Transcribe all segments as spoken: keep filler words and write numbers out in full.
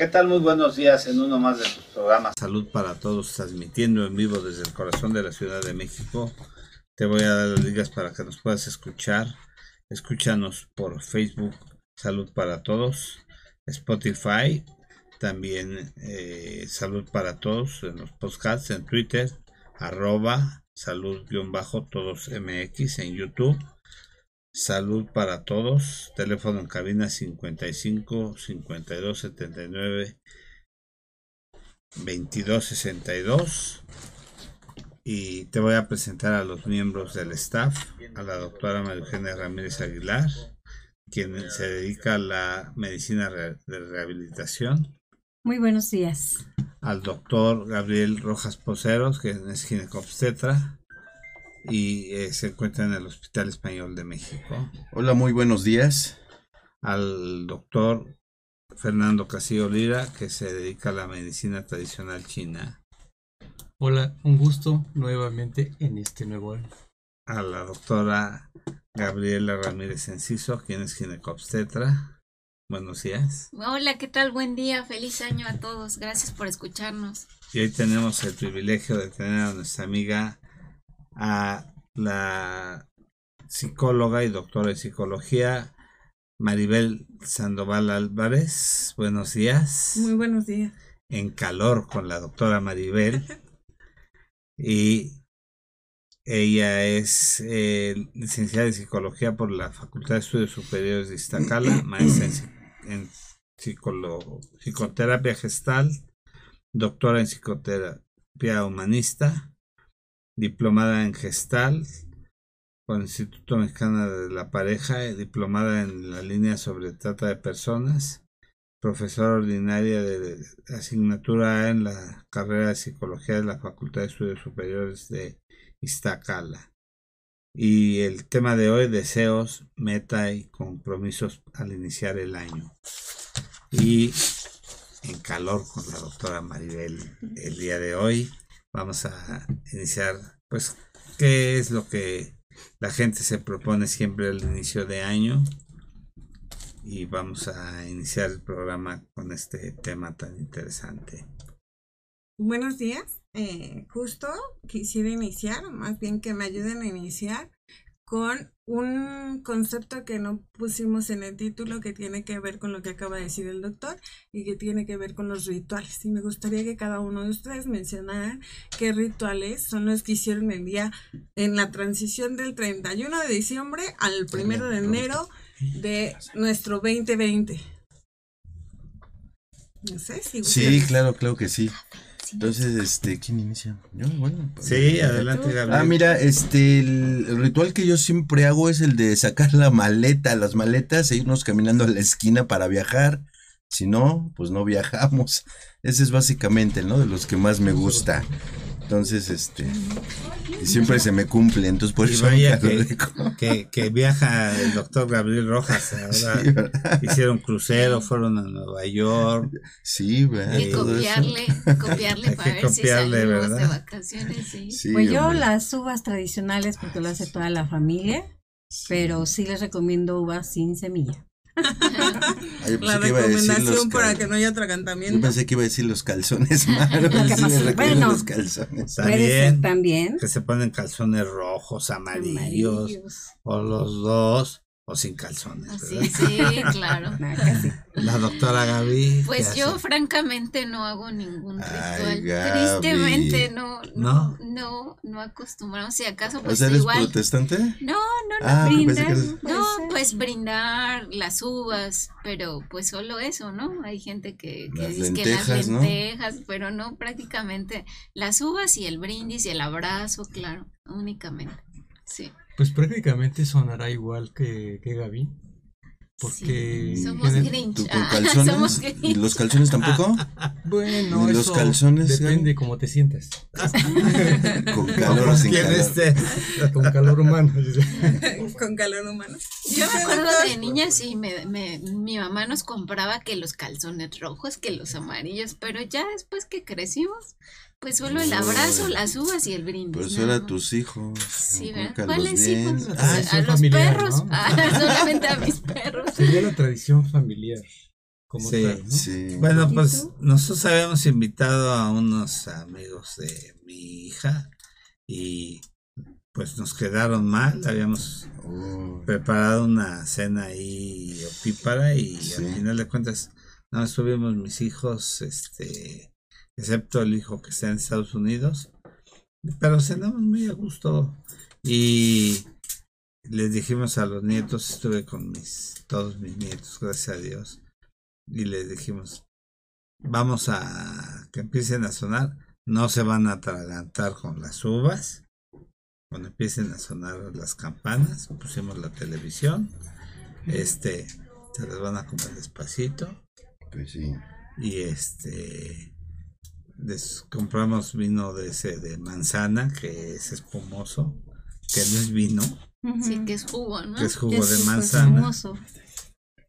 ¿Qué tal? Muy buenos días en uno más de sus programas Salud para Todos, transmitiendo en vivo desde el corazón de la Ciudad de México. Te voy a dar las ligas para que nos puedas escuchar. Escúchanos por Facebook, Salud para Todos, Spotify, también eh, Salud para Todos, en los podcasts, en Twitter, arroba salud-todos M X, en YouTube, Salud para Todos, teléfono en cabina cincuenta y cinco, cincuenta y dos, setenta y nueve, veintidós, sesenta y dos. Y te voy a presentar a los miembros del staff, a la doctora María Eugenia Ramírez Aguilar, quien se dedica a la medicina de rehabilitación. Muy buenos días. Al doctor Gabriel Rojas Poceros, que es ginecobstetra y eh, se encuentra en el Hospital Español de México. Hola, muy buenos días. Al doctor Fernando Castillo Lira, que se dedica a la medicina tradicional china. Hola, un gusto nuevamente en este nuevo año. A la doctora Gabriela Ramírez Enciso, quien es ginecobstetra. Buenos días. Hola, ¿qué tal? Buen día, feliz año a todos. Gracias por escucharnos. Y hoy tenemos el privilegio de tener a nuestra amiga, a la psicóloga y doctora en psicología Maribel Sandoval Álvarez. Buenos días. Muy buenos días. En calor con la doctora Maribel. Y ella es eh, licenciada en psicología por la Facultad de Estudios Superiores de Iztacala, maestra en, en psicolo, psicoterapia gestal, doctora en psicoterapia humanista, diplomada en gestal por el Instituto Mexicano de la Pareja, diplomada en la línea sobre trata de personas, profesora ordinaria de asignatura en la carrera de psicología de la Facultad de Estudios Superiores de Iztacala. Y el tema de hoy, deseos, meta y compromisos al iniciar el año. Y en calor con la doctora Maribel el día de hoy. Vamos a iniciar, pues, qué es lo que la gente se propone siempre al inicio de año. Y vamos a iniciar el programa con este tema tan interesante. Buenos días. Eh, justo quisiera iniciar, más bien que me ayuden a iniciar, con un concepto que no pusimos en el título, que tiene que ver con lo que acaba de decir el doctor y que tiene que ver con los rituales. Y me gustaría que cada uno de ustedes mencionara qué rituales son los que hicieron el día en la transición del treinta y uno de diciembre al primero de enero de nuestro veinte veinte. No sé si sí, claro, claro que sí. Entonces, este, ¿quién inicia? Yo, bueno. Pues, sí, adelante, Gabriel. Ah, mira, este, el, el ritual que yo siempre hago es el de sacar la maleta, las maletas e irnos caminando a la esquina para viajar. Si no, pues no viajamos. Ese es básicamente, ¿no? De los que más me gusta. Entonces, este, y siempre se me cumple, entonces por eso que, que, que viaja el doctor Gabriel Rojas, ahora sí, hicieron crucero, fueron a Nueva York. Sí, ¿verdad? Hay que copiarle, copiarle para ver copiarle, si salimos, ¿verdad?, de vacaciones, sí. Sí, pues yo, hombre, las uvas tradicionales porque lo hace toda la familia, sí, pero sí les recomiendo uvas sin semilla. Ay, la recomendación que para que no haya atragantamiento. Yo pensé que iba a decir los calzones malos. Sí, bueno, los calzones. También, también que se ponen calzones rojos, amarillos, amarillos, o los dos, o sin calzones. Ah, sí, sí, claro. La doctora Gaby. Pues yo, hace? francamente, no hago ningún ritual. Ay, tristemente, no, no, no, no, no acostumbramos. Si acaso, pues, o sea, ¿eres igual protestante? No, no, no. Ah, brindar, eres... no, pues brindar las uvas, pero pues solo eso, ¿no? Hay gente que, que dice que las lentejas, ¿no?, pero no, prácticamente las uvas y el brindis y el abrazo, claro, únicamente. Sí. Pues prácticamente sonará igual que, que Gaby, porque... Sí, somos grinch. Somos grinch. ¿Y los calzones tampoco? Bueno, los eso calzones, depende, ¿sí?, cómo te sientas. Con calor o sin calor. Este? Con calor humano. Con calor humano. Yo me acuerdo de niña, sí, me, me, mi mamá nos compraba que los calzones rojos, que los amarillos, pero ya después que crecimos... Pues solo el abrazo, no, las uvas y el brindis. Pues eso, ¿no?, era a tus hijos. Sí, ¿verdad? ¿Cuáles hijos? Ah, a los familiar, perros, ¿no? Ah, solamente a mis perros. Sería la tradición familiar. Como sí, tal, ¿no? Sí. Bueno, pues nosotros habíamos invitado a unos amigos de mi hija y pues nos quedaron mal, habíamos oh. preparado una cena ahí opípara y sí. al final de cuentas no estuvimos mis hijos, este, excepto el hijo que está en Estados Unidos, pero cenamos muy a gusto y les dijimos a los nietos, estuve con mis todos mis nietos, gracias a Dios, y les dijimos, vamos a que empiecen a sonar, no se van a atragantar con las uvas. Cuando empiecen a sonar las campanas, pusimos la televisión, este, se las van a comer despacito. Pues sí. Y este, les compramos vino de ese de manzana, que es espumoso, que no es vino. Sí, que es jugo, ¿no? Que es jugo es, de manzana. Es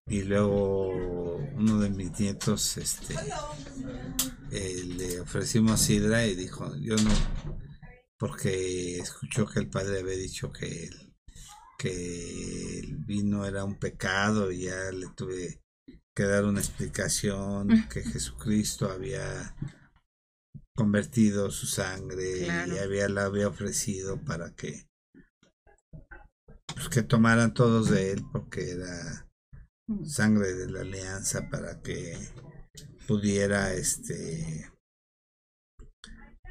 y luego uno de mis nietos, este, eh, le ofrecimos sidra y dijo, yo no... porque escuchó que el padre había dicho que el, que el vino era un pecado y ya le tuve que dar una explicación que Jesucristo había convertido su sangre claro. y había, la había ofrecido para que, pues, que tomaran todos de él porque era sangre de la alianza para que pudiera este...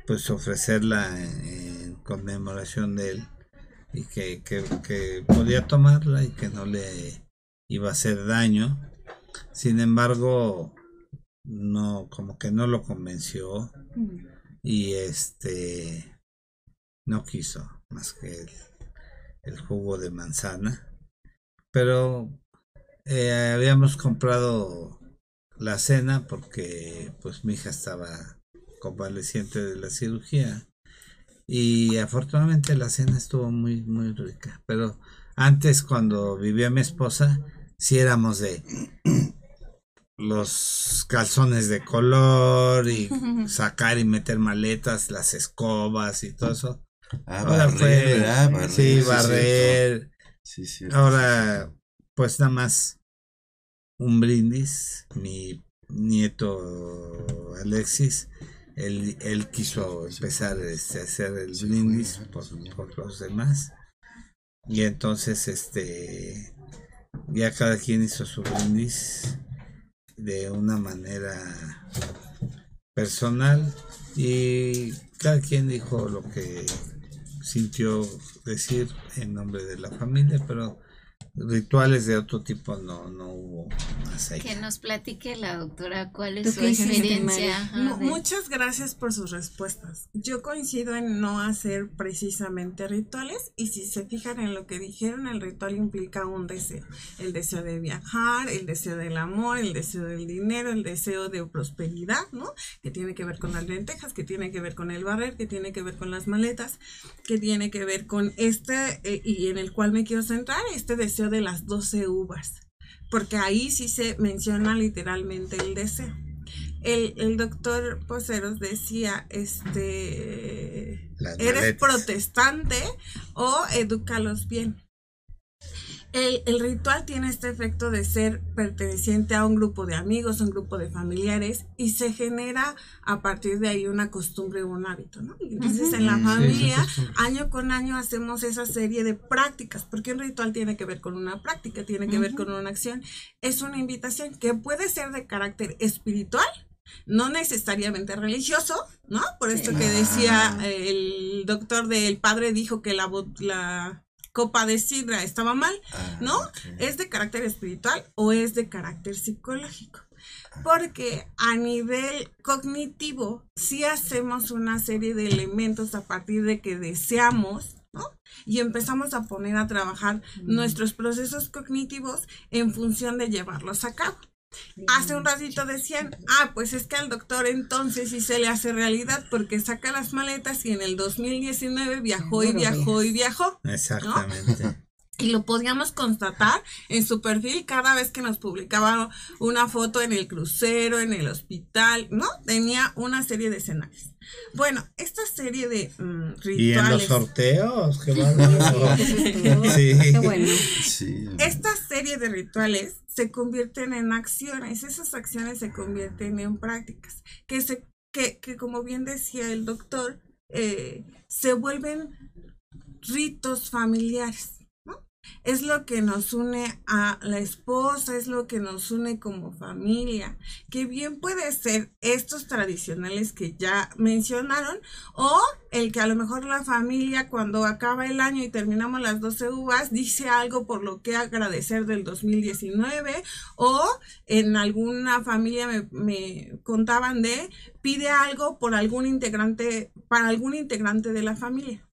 pues ofrecerla en, en conmemoración de él y que, que, que podía tomarla y que no le iba a hacer daño. Sin embargo, no, como que no lo convenció y este no quiso más que el, el jugo de manzana. Pero eh, habíamos comprado la cena porque pues mi hija estaba convaleciente de la cirugía y afortunadamente la cena estuvo muy muy rica, pero antes cuando vivía mi esposa sí éramos de los calzones de color y sacar y meter maletas, las escobas y todo eso. Ah, ahora barrer, fue, ¿verdad? Barrer, sí, barrer. Sí, cierto. Ahora pues nada más un brindis. Mi nieto Alexis Él, él quiso empezar este, a hacer el brindis por, por los demás y entonces este ya cada quien hizo su brindis de una manera personal y cada quien dijo lo que sintió decir en nombre de la familia, pero rituales de otro tipo no, no hubo más allá. Que nos platique la doctora cuál es su experiencia. Ajá, de... Muchas gracias por sus respuestas. Yo coincido en no hacer precisamente rituales y si se fijan en lo que dijeron, el ritual implica un deseo. El deseo de viajar, el deseo del amor, el deseo del dinero, el deseo de prosperidad, ¿no? Que tiene que ver con las lentejas, que tiene que ver con el barrer, que tiene que ver con las maletas, que tiene que ver con este eh, y en el cual me quiero centrar, este deseo de las doce uvas, porque ahí sí se menciona literalmente el deseo. El, el doctor Poceros decía, este, eres protestante o edúcalos bien. El, el ritual tiene este efecto de ser perteneciente a un grupo de amigos, a un grupo de familiares y se genera a partir de ahí una costumbre o un hábito, ¿no? Entonces en la familia año con año hacemos esa serie de prácticas, porque un ritual tiene que ver con una práctica, tiene que ver con una acción, es una invitación que puede ser de carácter espiritual, no necesariamente religioso, ¿no? Por esto que decía el doctor del padre dijo que la... la copa de sidra estaba mal, ¿no? Ah, okay. ¿Es de carácter espiritual o es de carácter psicológico? Porque a nivel cognitivo sí hacemos una serie de elementos a partir de que deseamos, ¿no? Y empezamos a poner a trabajar mm. nuestros procesos cognitivos en función de llevarlos a cabo. Hace un ratito decían, ah, pues es que al doctor entonces sí se le hace realidad porque saca las maletas y en el dos mil diecinueve viajó y viajó y viajó. Exactamente. ¿No? Y lo podíamos constatar en su perfil cada vez que nos publicaba una foto en el crucero, en el hospital, ¿no? Tenía una serie de escenarios. Bueno, esta serie de um, rituales. Y en los sorteos, qué bárbaro. Sí. Qué bueno. Sí. Esta serie de rituales se convierten en acciones, esas acciones se convierten en prácticas, que, se, que, que como bien decía el doctor, eh, se vuelven ritos familiares. Es lo que nos une a la esposa, es lo que nos une como familia, que bien puede ser estos tradicionales que ya mencionaron, o el que a lo mejor la familia cuando acaba el año y terminamos las doce uvas dice algo por lo que agradecer del dos mil diecinueve, o en alguna familia me, me contaban de pide algo por algún integrante, para algún integrante de la familia.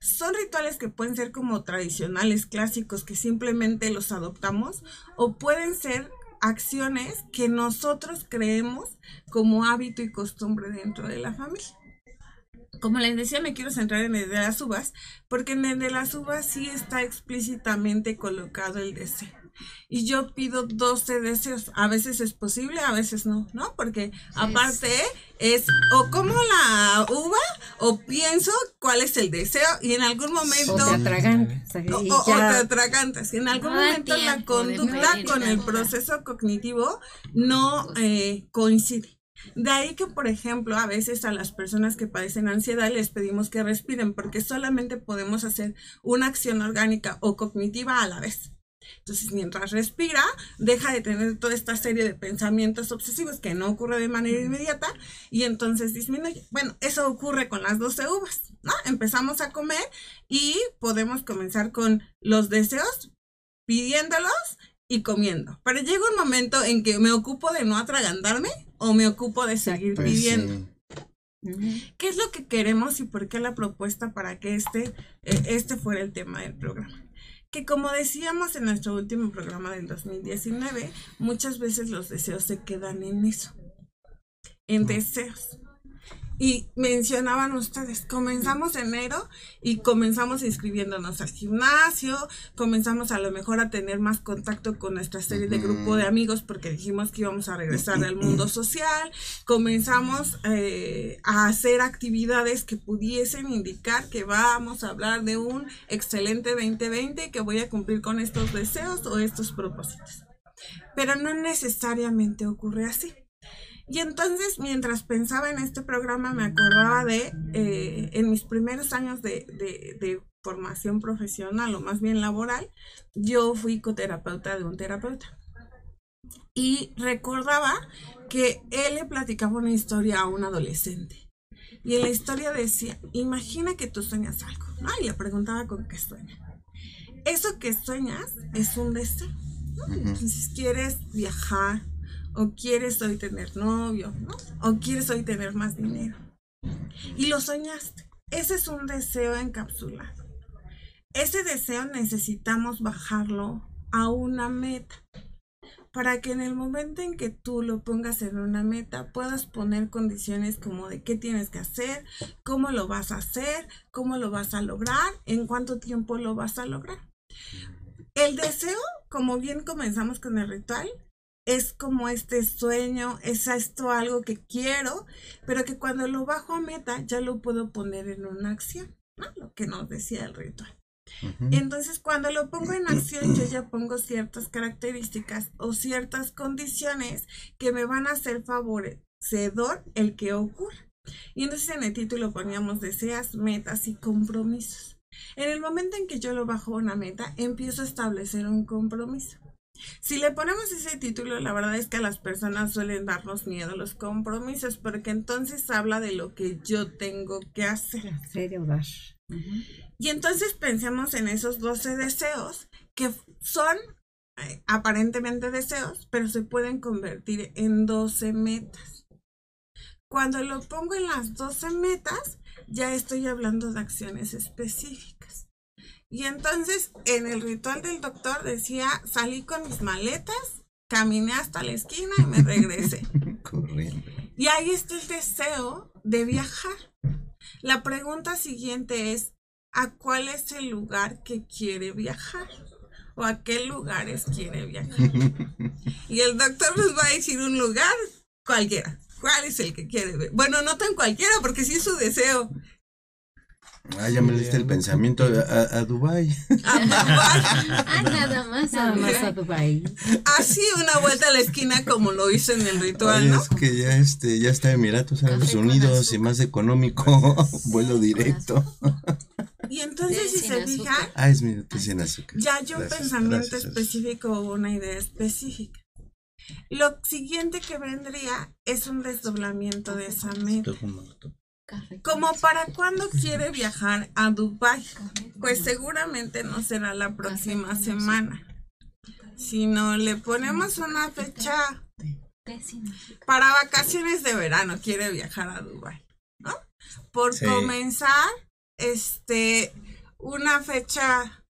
Son rituales que pueden ser como tradicionales, clásicos, que simplemente los adoptamos, o pueden ser acciones que nosotros creemos como hábito y costumbre dentro de la familia. Como les decía, me quiero centrar en el de las uvas, porque en el de las uvas sí está explícitamente colocado el deseo. Y yo pido doce deseos, a veces es posible, a veces no, ¿no? Porque aparte es o como la uva o pienso cuál es el deseo y en algún momento... O te atragantas. O, o, o te atragantas. Y en algún momento la conducta con el proceso cognitivo no eh, coincide. De ahí que, por ejemplo, a veces a las personas que padecen ansiedad les pedimos que respiren porque solamente podemos hacer una acción orgánica o cognitiva a la vez. Entonces, mientras respira, deja de tener toda esta serie de pensamientos obsesivos que no ocurre de manera inmediata y entonces disminuye. Bueno, eso ocurre con las doce uvas, ¿no? Empezamos a comer y podemos comenzar con los deseos, pidiéndolos y comiendo. Pero llega un momento en que me ocupo de no atragantarme o me ocupo de seguir pues pidiendo. Sí. ¿Qué es lo que queremos y por qué la propuesta para que este, este fuera el tema del programa? Que como decíamos en nuestro último programa del dos mil diecinueve, muchas veces los deseos se quedan en eso, en deseos. Y mencionaban ustedes, comenzamos enero y comenzamos inscribiéndonos al gimnasio, comenzamos a lo mejor a tener más contacto con nuestra serie de grupo de amigos porque dijimos que íbamos a regresar al mundo social, comenzamos eh, a hacer actividades que pudiesen indicar que vamos a hablar de un excelente veinte veinte y que voy a cumplir con estos deseos o estos propósitos. Pero no necesariamente ocurre así. Y entonces, mientras pensaba en este programa, me acordaba de, eh, en mis primeros años de, de, de formación profesional, o más bien laboral, yo fui coterapeuta de un terapeuta. Y recordaba que él le platicaba una historia a un adolescente. Y en la historia decía, imagina que tú sueñas algo, ¿no? Y le preguntaba con qué sueña. Eso que sueñas es un deseo, ¿no? Entonces, quieres viajar, o quieres hoy tener novio, ¿no? O quieres hoy tener más dinero. Y lo soñaste. Ese es un deseo encapsulado. Ese deseo necesitamos bajarlo a una meta. Para que en el momento en que tú lo pongas en una meta, puedas poner condiciones como de qué tienes que hacer, cómo lo vas a hacer, cómo lo vas a lograr, en cuánto tiempo lo vas a lograr. El deseo, como bien comenzamos con el ritual, es como este sueño, es esto algo que quiero, pero que cuando lo bajo a meta ya lo puedo poner en una acción, ¿no? Lo que nos decía el ritual. Uh-huh. Entonces, cuando lo pongo en acción, yo ya pongo ciertas características o ciertas condiciones que me van a hacer favorecedor el que ocurra. Y entonces en el título poníamos deseos, metas y compromisos. En el momento en que yo lo bajo a una meta, empiezo a establecer un compromiso. Si le ponemos ese título, la verdad es que a las personas suelen darnos miedo los compromisos, porque entonces habla de lo que yo tengo que hacer. Hacer y hablar. Uh-huh. Y entonces pensemos en esos doce deseos, que son eh, aparentemente deseos, pero se pueden convertir en doce metas. Cuando lo pongo en las doce metas, ya estoy hablando de acciones específicas. Y entonces, en el ritual del doctor decía, salí con mis maletas, caminé hasta la esquina y me regresé. Corriendo. Y ahí está el deseo de viajar. La pregunta siguiente es, a cuál es el lugar que quiere viajar o a qué lugares quiere viajar. Y el doctor nos va a decir un lugar cualquiera. ¿Cuál es el que quiere ver? Bueno, no tan cualquiera, porque sí es su deseo. Ah, ya me leíste el pensamiento a, a Dubái. A Dubái. Ah, nada más, nada más a Dubái. Así una vuelta a la esquina como lo hizo en el ritual. Ay, ¿no? Es que ya este, ya está Emiratos Árabes Unidos y más económico, vuelo directo. Y entonces si se fijan, ah, es mi sin azúcar. Ya hay un gracias, pensamiento gracias, específico o una idea específica. Lo siguiente que vendría es un desdoblamiento de esa meta. Como para cuándo quiere viajar a Dubái, pues seguramente no será la próxima semana, sino le ponemos una fecha para vacaciones de verano, quiere viajar a Dubái, ¿no? Por sí. comenzar, este, una fecha,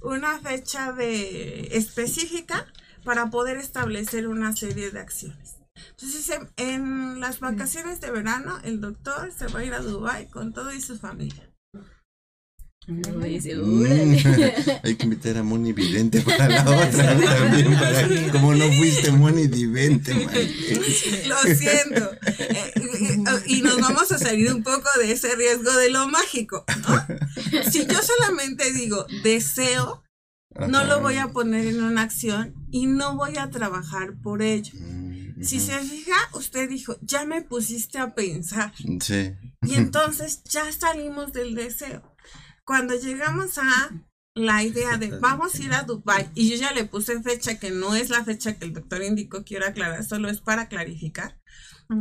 una fecha de específica para poder establecer una serie de acciones. Entonces, en, en las vacaciones de verano, el doctor se va a ir a Dubái con todo y su familia. No, mm, hay que invitar a Moni Vidente para la otra también, para que, como no fuiste Moni Vidente. Lo siento. Y nos vamos a salir un poco de ese riesgo de lo mágico, ¿no? Si yo solamente digo deseo, ajá, no lo voy a poner en una acción y no voy a trabajar por ello. Si se fija, usted dijo, ya me pusiste a pensar. Sí. Y entonces ya salimos del deseo. Cuando llegamos a la idea de vamos a ir a Dubái, y yo ya le puse fecha que no es la fecha que el doctor indicó, quiero aclarar, solo es para clarificar,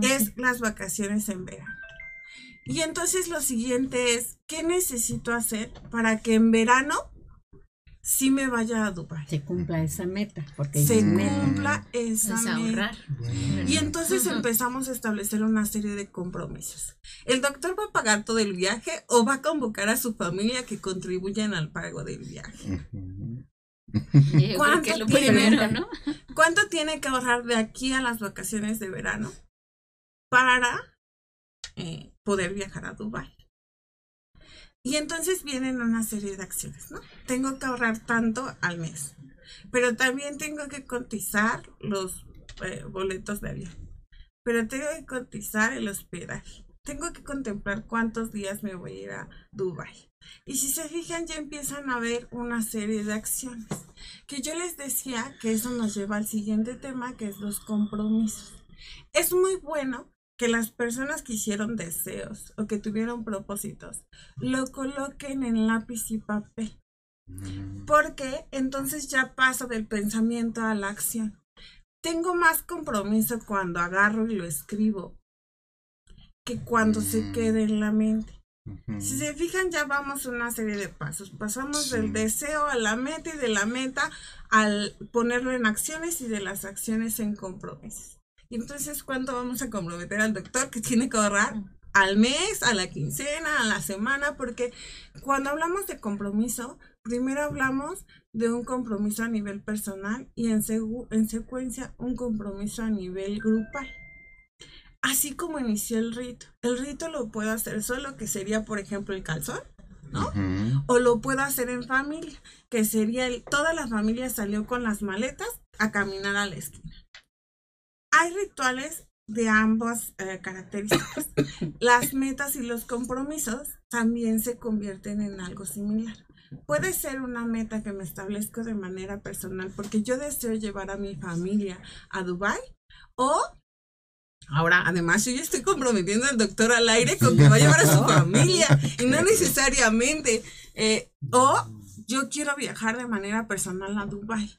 es las vacaciones en verano. Y entonces lo siguiente es, ¿qué necesito hacer para que en verano sí me vaya a Dubái? Se cumpla esa meta. Porque se cumpla esa meta. Es ahorrar. Y entonces empezamos a establecer una serie de compromisos. ¿El doctor va a pagar todo el viaje o va a convocar a su familia que contribuyan al pago del viaje? ¿Cuánto, lo tiene, primero, ¿no? ¿Cuánto tiene que ahorrar de aquí a las vacaciones de verano para eh, poder viajar a Dubái? Y entonces vienen una serie de acciones, ¿no? Tengo que ahorrar tanto al mes, pero también tengo que cotizar los eh, boletos de avión, pero tengo que cotizar el hospedaje, tengo que contemplar cuántos días me voy a ir a Dubái. Y si se fijan, ya empiezan a ver una serie de acciones, que yo les decía que eso nos lleva al siguiente tema, que es los compromisos. Es muy bueno que las personas que hicieron deseos o que tuvieron propósitos lo coloquen en lápiz y papel, porque entonces ya paso del pensamiento a la acción. Tengo más compromiso cuando agarro y lo escribo que cuando se quede en la mente. Si se fijan, ya vamos una serie de pasos. Pasamos sí. del deseo a la meta y de la meta al ponerlo en acciones y de las acciones en compromisos. Entonces, ¿cuánto vamos a comprometer al doctor que tiene que ahorrar? Al mes, a la quincena, a la semana, porque cuando hablamos de compromiso, primero hablamos de un compromiso a nivel personal y en, en secuencia un compromiso a nivel grupal. Así como inició el rito. El rito lo puedo hacer solo, que sería, por ejemplo, el calzón, ¿no? Uh-huh. O lo puedo hacer en familia, que sería el, toda la familia salió con las maletas a caminar a la esquina. Hay rituales de ambas eh, características. Las metas y los compromisos también se convierten en algo similar. Puede ser una meta que me establezco de manera personal porque yo deseo llevar a mi familia a Dubái, o ahora, además, yo ya estoy comprometiendo al doctor al aire con que va a llevar a su familia y no necesariamente. Eh, o yo quiero viajar de manera personal a Dubái.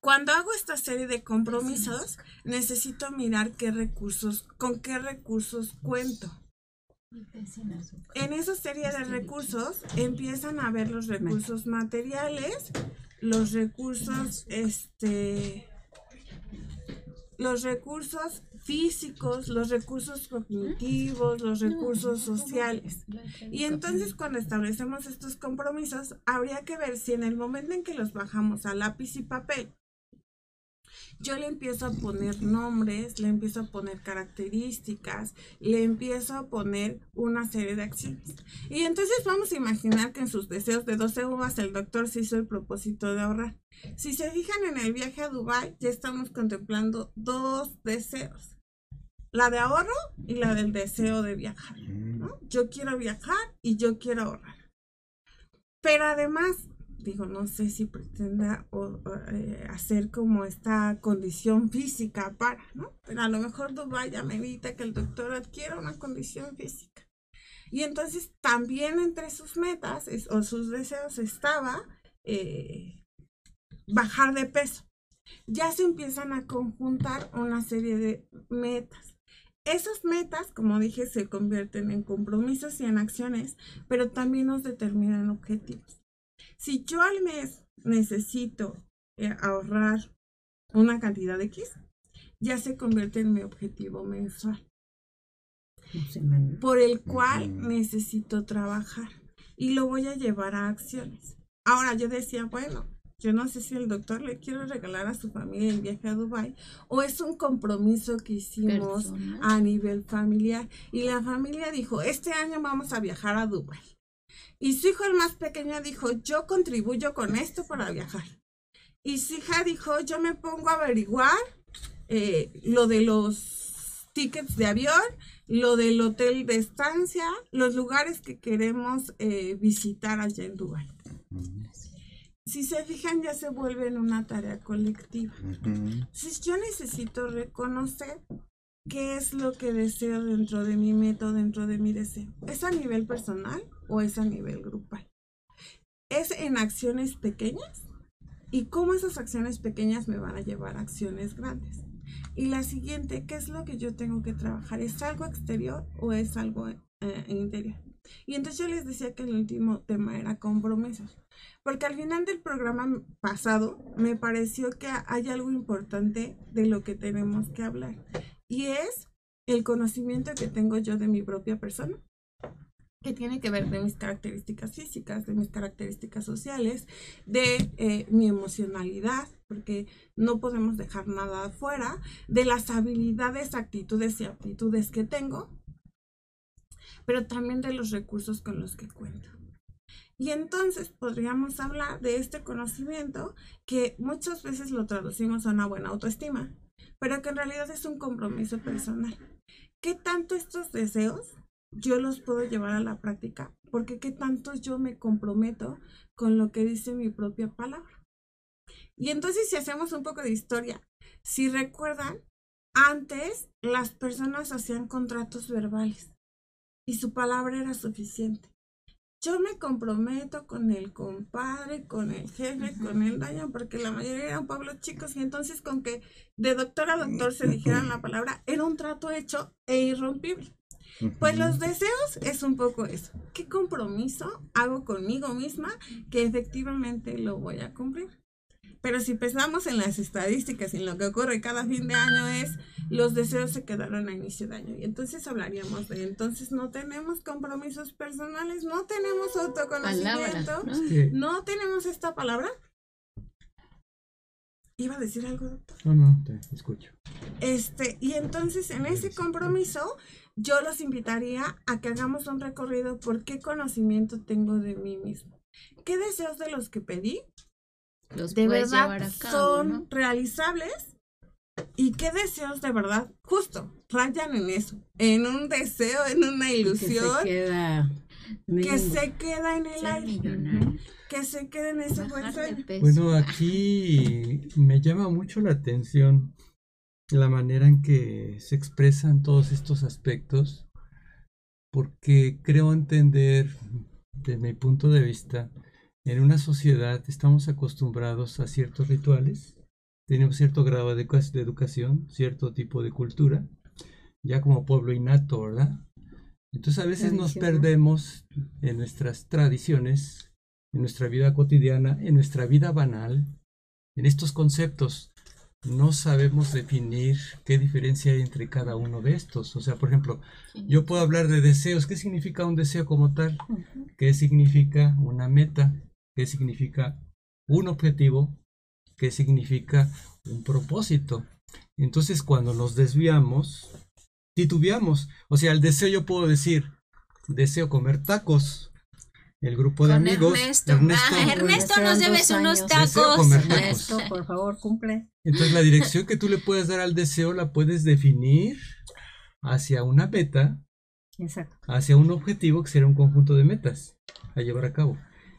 Cuando hago esta serie de compromisos, necesito mirar qué recursos, con qué recursos cuento. En esa serie de recursos empiezan a ver los recursos materiales, los recursos, este, los recursos físicos, los recursos cognitivos, los recursos sociales. Y entonces cuando establecemos estos compromisos, habría que ver si en el momento en que los bajamos a lápiz y papel, yo le empiezo a poner nombres, le empiezo a poner características, le empiezo a poner una serie de acciones. Y entonces vamos a imaginar que en sus deseos de doce uvas el doctor se hizo el propósito de ahorrar. Si se fijan en el viaje a Dubái, ya estamos contemplando dos deseos. La de ahorro y la del deseo de viajar, ¿no? Yo quiero viajar y yo quiero ahorrar. Pero además, digo, no sé si pretenda o, o, eh, hacer como esta condición física para, ¿no? Pero a lo mejor Dubái amerita que el doctor adquiera una condición física. Y entonces también entre sus metas es, o sus deseos estaba eh, bajar de peso. Ya se empiezan a conjuntar una serie de metas. Esas metas, como dije, se convierten en compromisos y en acciones, pero también nos determinan objetivos. Si yo al mes necesito eh, ahorrar una cantidad de X, ya se convierte en mi objetivo mensual, por el cual necesito trabajar y lo voy a llevar a acciones. Ahora yo decía, bueno, yo no sé si el doctor le quiere regalar a su familia el viaje a Dubái o es un compromiso que hicimos personal a nivel familiar. Y la familia dijo, este año vamos a viajar a Dubái. Y su hijo, el más pequeño, dijo, yo contribuyo con esto para viajar. Y su hija dijo, yo me pongo a averiguar eh, lo de los tickets de avión, lo del hotel de estancia, los lugares que queremos eh, visitar allá en Dubái. Si se fijan, ya se vuelve en una tarea colectiva. Uh-huh. Entonces, yo necesito reconocer qué es lo que deseo dentro de mi meta, dentro de mi deseo. ¿Es a nivel personal o es a nivel grupal? ¿Es en acciones pequeñas? ¿Y cómo esas acciones pequeñas me van a llevar a acciones grandes? Y la siguiente, ¿qué es lo que yo tengo que trabajar? ¿Es algo exterior o es algo eh, interior? Y entonces yo les decía que el último tema era compromisos, porque al final del programa pasado me pareció que hay algo importante de lo que tenemos que hablar, y es el conocimiento que tengo yo de mi propia persona, que tiene que ver de mis características físicas, de mis características sociales, de eh, mi emocionalidad, porque no podemos dejar nada afuera, de las habilidades, actitudes y aptitudes que tengo, pero también de los recursos con los que cuento. Y entonces podríamos hablar de este conocimiento que muchas veces lo traducimos a una buena autoestima, pero que en realidad es un compromiso personal. ¿Qué tanto estos deseos yo los puedo llevar a la práctica? Porque ¿qué tanto yo me comprometo con lo que dice mi propia palabra? Y entonces, si hacemos un poco de historia, si recuerdan, antes las personas hacían contratos verbales. Y su palabra era suficiente. Yo me comprometo con el compadre, con el jefe, uh-huh, con el daño, porque la mayoría eran pueblos chicos, y entonces con que de doctor a doctor se dijeran la palabra, era un trato hecho e irrompible. Uh-huh. Pues los deseos es un poco eso. ¿Qué compromiso hago conmigo misma que efectivamente lo voy a cumplir? Pero si pensamos en las estadísticas, en lo que ocurre cada fin de año, es los deseos se quedaron a inicio de año. Y entonces hablaríamos de, entonces no tenemos compromisos personales, no tenemos autoconocimiento, palabra, ¿no? No tenemos esta palabra. ¿Iba a decir algo, doctor? No, no, te escucho. Este, y entonces en ese compromiso yo los invitaría a que hagamos un recorrido por qué conocimiento tengo de mí mismo. ¿Qué deseos de los que pedí los de verdad a cabo, son, ¿no?, realizables? ¿Y qué deseos de verdad justo rayan en eso? En un deseo, en una ilusión que se queda, que se queda en el aire, millonario, que se queda en ese buen sueño. Bueno, aquí me llama mucho la atención la manera en que se expresan todos estos aspectos, porque creo entender, desde mi punto de vista, en una sociedad estamos acostumbrados a ciertos rituales, tenemos cierto grado de, de educación, cierto tipo de cultura, ya como pueblo innato, ¿verdad? Entonces a veces nos perdemos en nuestras tradiciones, en nuestra vida cotidiana, en nuestra vida banal, en estos conceptos. No sabemos definir qué diferencia hay entre cada uno de estos. O sea, por ejemplo, yo puedo hablar de deseos. ¿Qué significa un deseo como tal? ¿Qué significa una meta? ¿Qué significa un objetivo? que significa un propósito. Entonces, cuando nos desviamos, titubeamos. O sea, el deseo, yo puedo decir, deseo comer tacos. El grupo de Con amigos. Ernesto, Ernesto, ah, Ernesto nos debes unos tacos. Deseo comer tacos. Ernesto, por favor, cumple. Entonces, la dirección que tú le puedes dar al deseo la puedes definir hacia una meta. Exacto. Hacia un objetivo que será un conjunto de metas a llevar a cabo.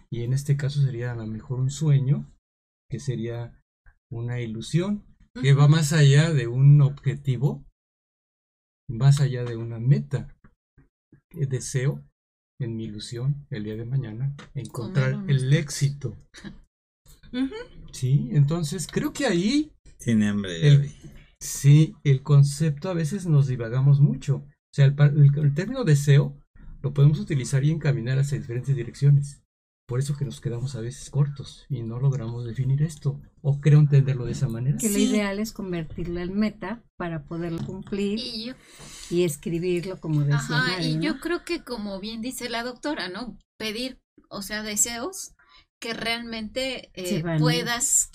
Y en este caso sería a lo mejor un sueño, que sería una ilusión, uh-huh. que va más allá de un objetivo, más allá de una meta. El deseo, en mi ilusión, el día de mañana, encontrar oh, no, no, no. el éxito. Uh-huh. Sí, entonces creo que ahí... Tiene hambre, el, sí, el concepto a veces nos divagamos mucho. O sea, el, el, el término deseo lo podemos utilizar y encaminar hacia diferentes direcciones. Por eso que nos quedamos a veces cortos y no logramos definir esto, o creo entenderlo de esa manera. Que sí. Lo ideal es convertirlo en meta para poderlo cumplir y, yo, y escribirlo como decía. Ajá, Mari, y ¿no? yo creo que como bien dice la doctora, ¿no? Pedir, o sea, deseos que realmente eh, puedas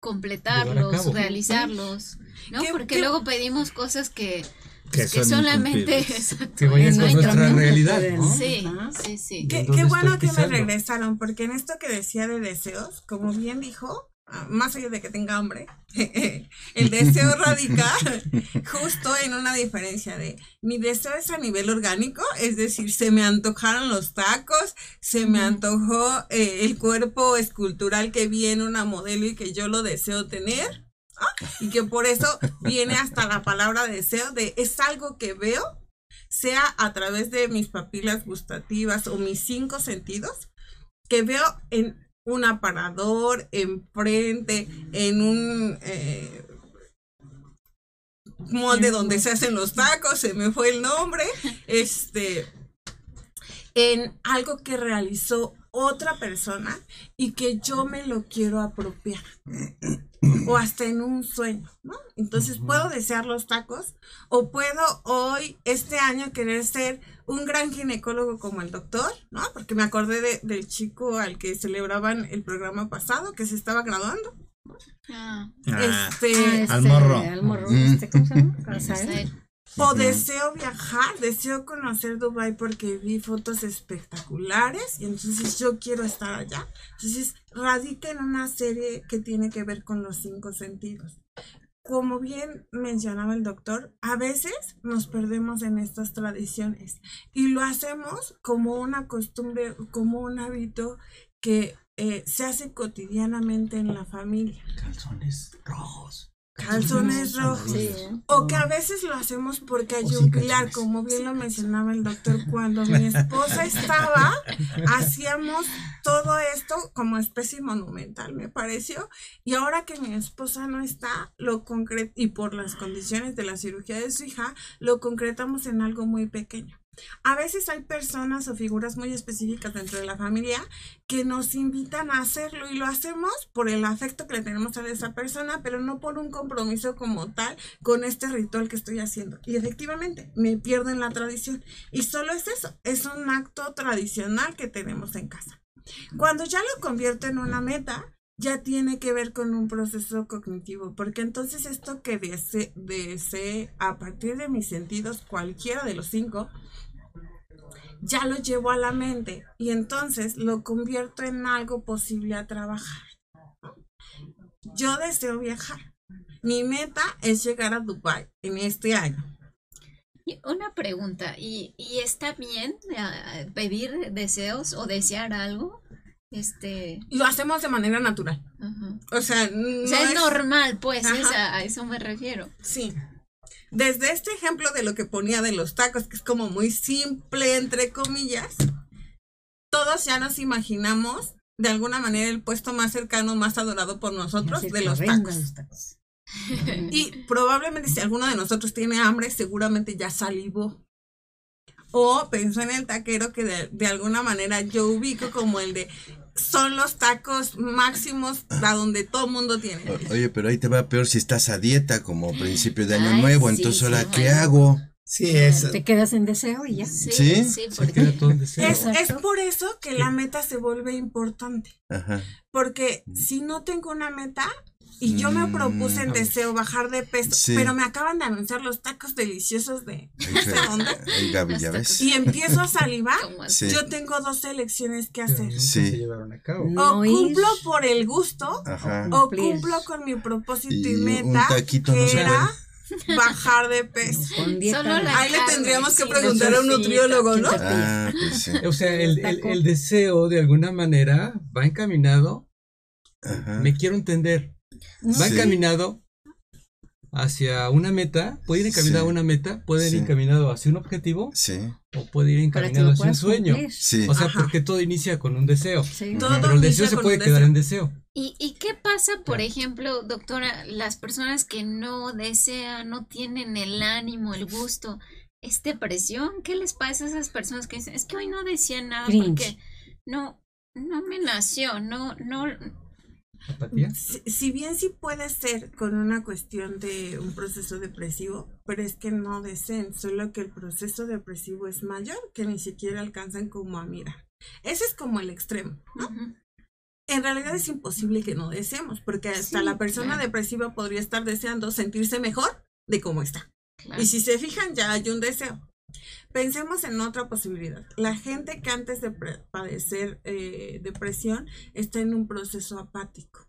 completarlos, realizarlos, ¿no? ¿Qué, Porque qué? luego pedimos cosas que... Que, que solamente exacto, que vayan con nuestra realidad, ¿no? Sí, sí, sí. Qué, qué bueno que me regresaron, porque en esto que decía de deseos, como bien dijo, más allá de que tenga hambre, el deseo radica justo en una diferencia de, mi deseo es a nivel orgánico, es decir, se me antojaron los tacos, se me antojó eh, el cuerpo escultural que vi en una modelo y que yo lo deseo tener. ¿Ah? Y que por eso viene hasta la palabra deseo de es algo que veo, sea a través de mis papilas gustativas o mis cinco sentidos, que veo en un aparador, enfrente, en un eh, molde donde se hacen los tacos, se me fue el nombre, este, en algo que realizó otra persona y que yo me lo quiero apropiar. O hasta en un sueño, ¿no? Entonces, uh-huh. puedo desear los tacos o puedo hoy, este año, querer ser un gran ginecólogo como el doctor, ¿no? Porque me acordé de, del chico al que celebraban el programa pasado, que se estaba graduando. Ah. Este, ah, este, al morro. Al morro, este, ¿cómo se llama? Casael. O deseo viajar, deseo conocer Dubái porque vi fotos espectaculares y entonces yo quiero estar allá. Entonces radica en una serie que tiene que ver con los cinco sentidos. Como bien mencionaba el doctor, a veces nos perdemos en estas tradiciones y lo hacemos como una costumbre, como un hábito que eh, se hace cotidianamente en la familia. Calzones rojos. Calzones rojos, sí, ¿eh? O que a veces lo hacemos porque hay un pilar, como bien lo mencionaba el doctor, cuando mi esposa estaba, hacíamos todo esto como especie monumental, me pareció, y ahora que mi esposa no está, lo concre- y por las condiciones de la cirugía de su hija, lo concretamos en algo muy pequeño. A veces hay personas o figuras muy específicas dentro de la familia que nos invitan a hacerlo y lo hacemos por el afecto que le tenemos a esa persona, pero no por un compromiso como tal con este ritual que estoy haciendo. Y efectivamente me pierdo en la tradición y solo es eso, es un acto tradicional que tenemos en casa. Cuando ya lo convierto en una meta, ya tiene que ver con un proceso cognitivo, porque entonces esto que desee, desee a partir de mis sentidos, cualquiera de los cinco, ya lo llevo a la mente y entonces lo convierto en algo posible a trabajar. Yo deseo viajar. Mi meta es llegar a Dubái en este año. Una pregunta, ¿y, y está bien uh, pedir deseos o desear algo? Este... Lo hacemos de manera natural. Ajá. O sea, no o sea es, es normal, pues, es a, a eso me refiero. Sí. Desde este ejemplo de lo que ponía de los tacos, que es como muy simple, entre comillas, todos ya nos imaginamos de alguna manera el puesto más cercano, más adorado por nosotros de los tacos. los tacos. Y probablemente si alguno de nosotros tiene hambre, seguramente ya salivó. O pensó en el taquero que de, de alguna manera yo ubico como el de... Son los tacos máximos a donde todo el mundo tiene. Oye, pero ahí te va peor si estás a dieta como principio de año Ay, nuevo, sí, entonces ahora sí, ¿qué bueno. hago? Sí, eso. Te quedas en deseo y ya. Sí, sí, sí porque... se queda todo en deseo. Es, es por eso que la meta se vuelve importante. Ajá. Porque si no tengo una meta, Y yo me propuse en deseo bajar de peso, sí. pero me acaban de anunciar los tacos deliciosos de no sé dónde. Y empiezo a salivar. Sí. Yo tengo dos elecciones que hacer. Sí. Se llevaron a cabo. O cumplo por el gusto, Ajá. o cumplo con mi propósito y, y meta, que no era bajar de peso. No, ahí le tendríamos que preguntar a un nutriólogo, ¿no? Ah, pues sí. O sea, el, el, el deseo de alguna manera va encaminado. Ajá. Me quiero entender. Va sí. encaminado hacia una meta, puede ir encaminado sí. a una meta, puede ir sí. encaminado hacia un objetivo, sí. o puede ir encaminado hacia un sueño. Sí. O sea, Ajá. porque todo inicia con un deseo, sí. pero el deseo se puede quedar deseo. en deseo. ¿Y, ¿Y qué pasa, por ejemplo, doctora, las personas que no desean, no tienen el ánimo, el gusto, es depresión? ¿Qué les pasa a esas personas que dicen, es que hoy no desean nada Grinch. porque no, no me nació, no, no... ¿Apatía? Si, si bien sí puede ser con una cuestión de un proceso depresivo, pero es que no deseen, solo que el proceso depresivo es mayor, que ni siquiera alcanzan como a mirar. Ese es como el extremo, ¿no? Uh-huh. En realidad es imposible que no deseemos, porque hasta sí, la persona claro. depresiva podría estar deseando sentirse mejor de cómo está. Claro. Y si se fijan, ya hay un deseo. Pensemos en otra posibilidad. La gente que antes de padecer eh, depresión está en un proceso apático,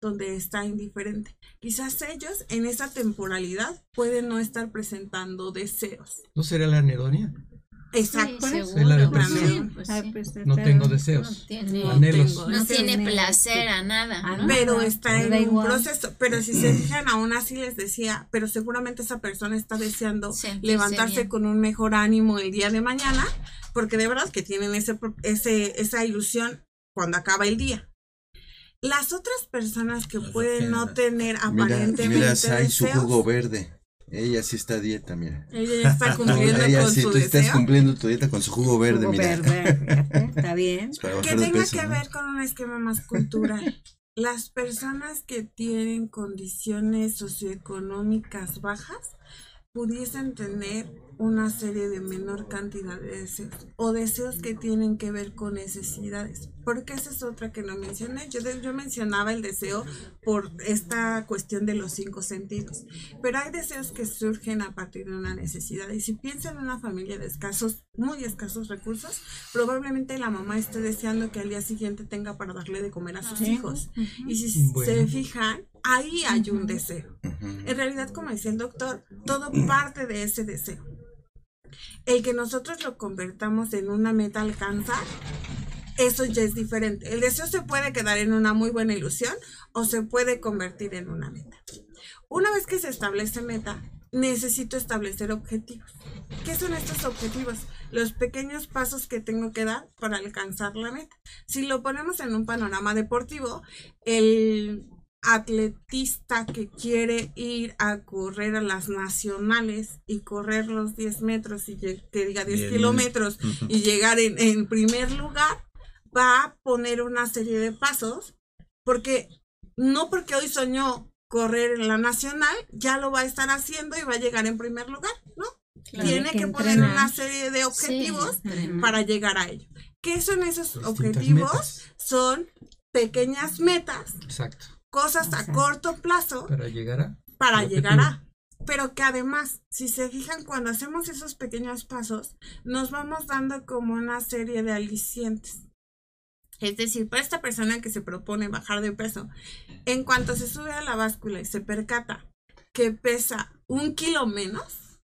donde está indiferente. Quizás ellos en esa temporalidad pueden no estar presentando deseos. ¿No sería la anedonia? Exacto. Sí, la sí, pues sí. No tengo deseos. No tiene, anhelos. Tengo deseos. No tiene placer a nada. Ah, ¿no? Pero está no, en un proceso. Pero si se fijan, aún así les decía, pero seguramente esa persona está deseando Sentirse levantarse bien. con un mejor ánimo el día de mañana, porque de verdad que tienen ese, ese, esa ilusión cuando acaba el día. Las otras personas que no pueden no tener aparentemente mira, mira, hay deseos, su jugo verde. Ella sí está a dieta, mira. Ella ya está cumpliendo no, ella con sí, su tú deseo. Estás cumpliendo tu dieta con su jugo verde, jugo mira. Verde, está bien. Que tenga peso, que ¿no? ver con un esquema más cultural. Las personas que tienen condiciones socioeconómicas bajas pudiesen tener una serie de menor cantidad de deseos o deseos que tienen que ver con necesidades, porque esa es otra que no mencioné. Yo, de, yo mencionaba el deseo por esta cuestión de los cinco sentidos, pero hay deseos que surgen a partir de una necesidad, y si piensan en una familia de escasos, muy escasos recursos, probablemente la mamá esté deseando que al día siguiente tenga para darle de comer a sus ¿Sí? hijos, y si bueno. se fijan, ahí hay un deseo. En realidad, como decía el doctor, todo parte de ese deseo. El que nosotros lo convertamos en una meta a alcanzar, eso ya es diferente. El deseo se puede quedar en una muy buena ilusión o se puede convertir en una meta. Una vez que se establece meta, necesito establecer objetivos. ¿Qué son estos objetivos? Los pequeños pasos que tengo que dar para alcanzar la meta. Si lo ponemos en un panorama deportivo, el atletista que quiere ir a correr a las nacionales y correr los diez metros y que diga diez kilómetros y llegar en, en primer lugar, va a poner una serie de pasos, porque no porque hoy soñó correr en la nacional, ya lo va a estar haciendo y va a llegar en primer lugar, ¿no? Claro, tiene que, que poner una serie de objetivos sí, para llegar a ello. ¿Qué son esos Distintas objetivos? Metas. Son pequeñas metas. Exacto. Cosas a corto plazo para llegar a para llegar a pero que además, si se fijan, cuando hacemos esos pequeños pasos nos vamos dando como una serie de alicientes. Es decir, para esta persona que se propone bajar de peso, en cuanto se sube a la báscula y se percata que pesa un kilo menos,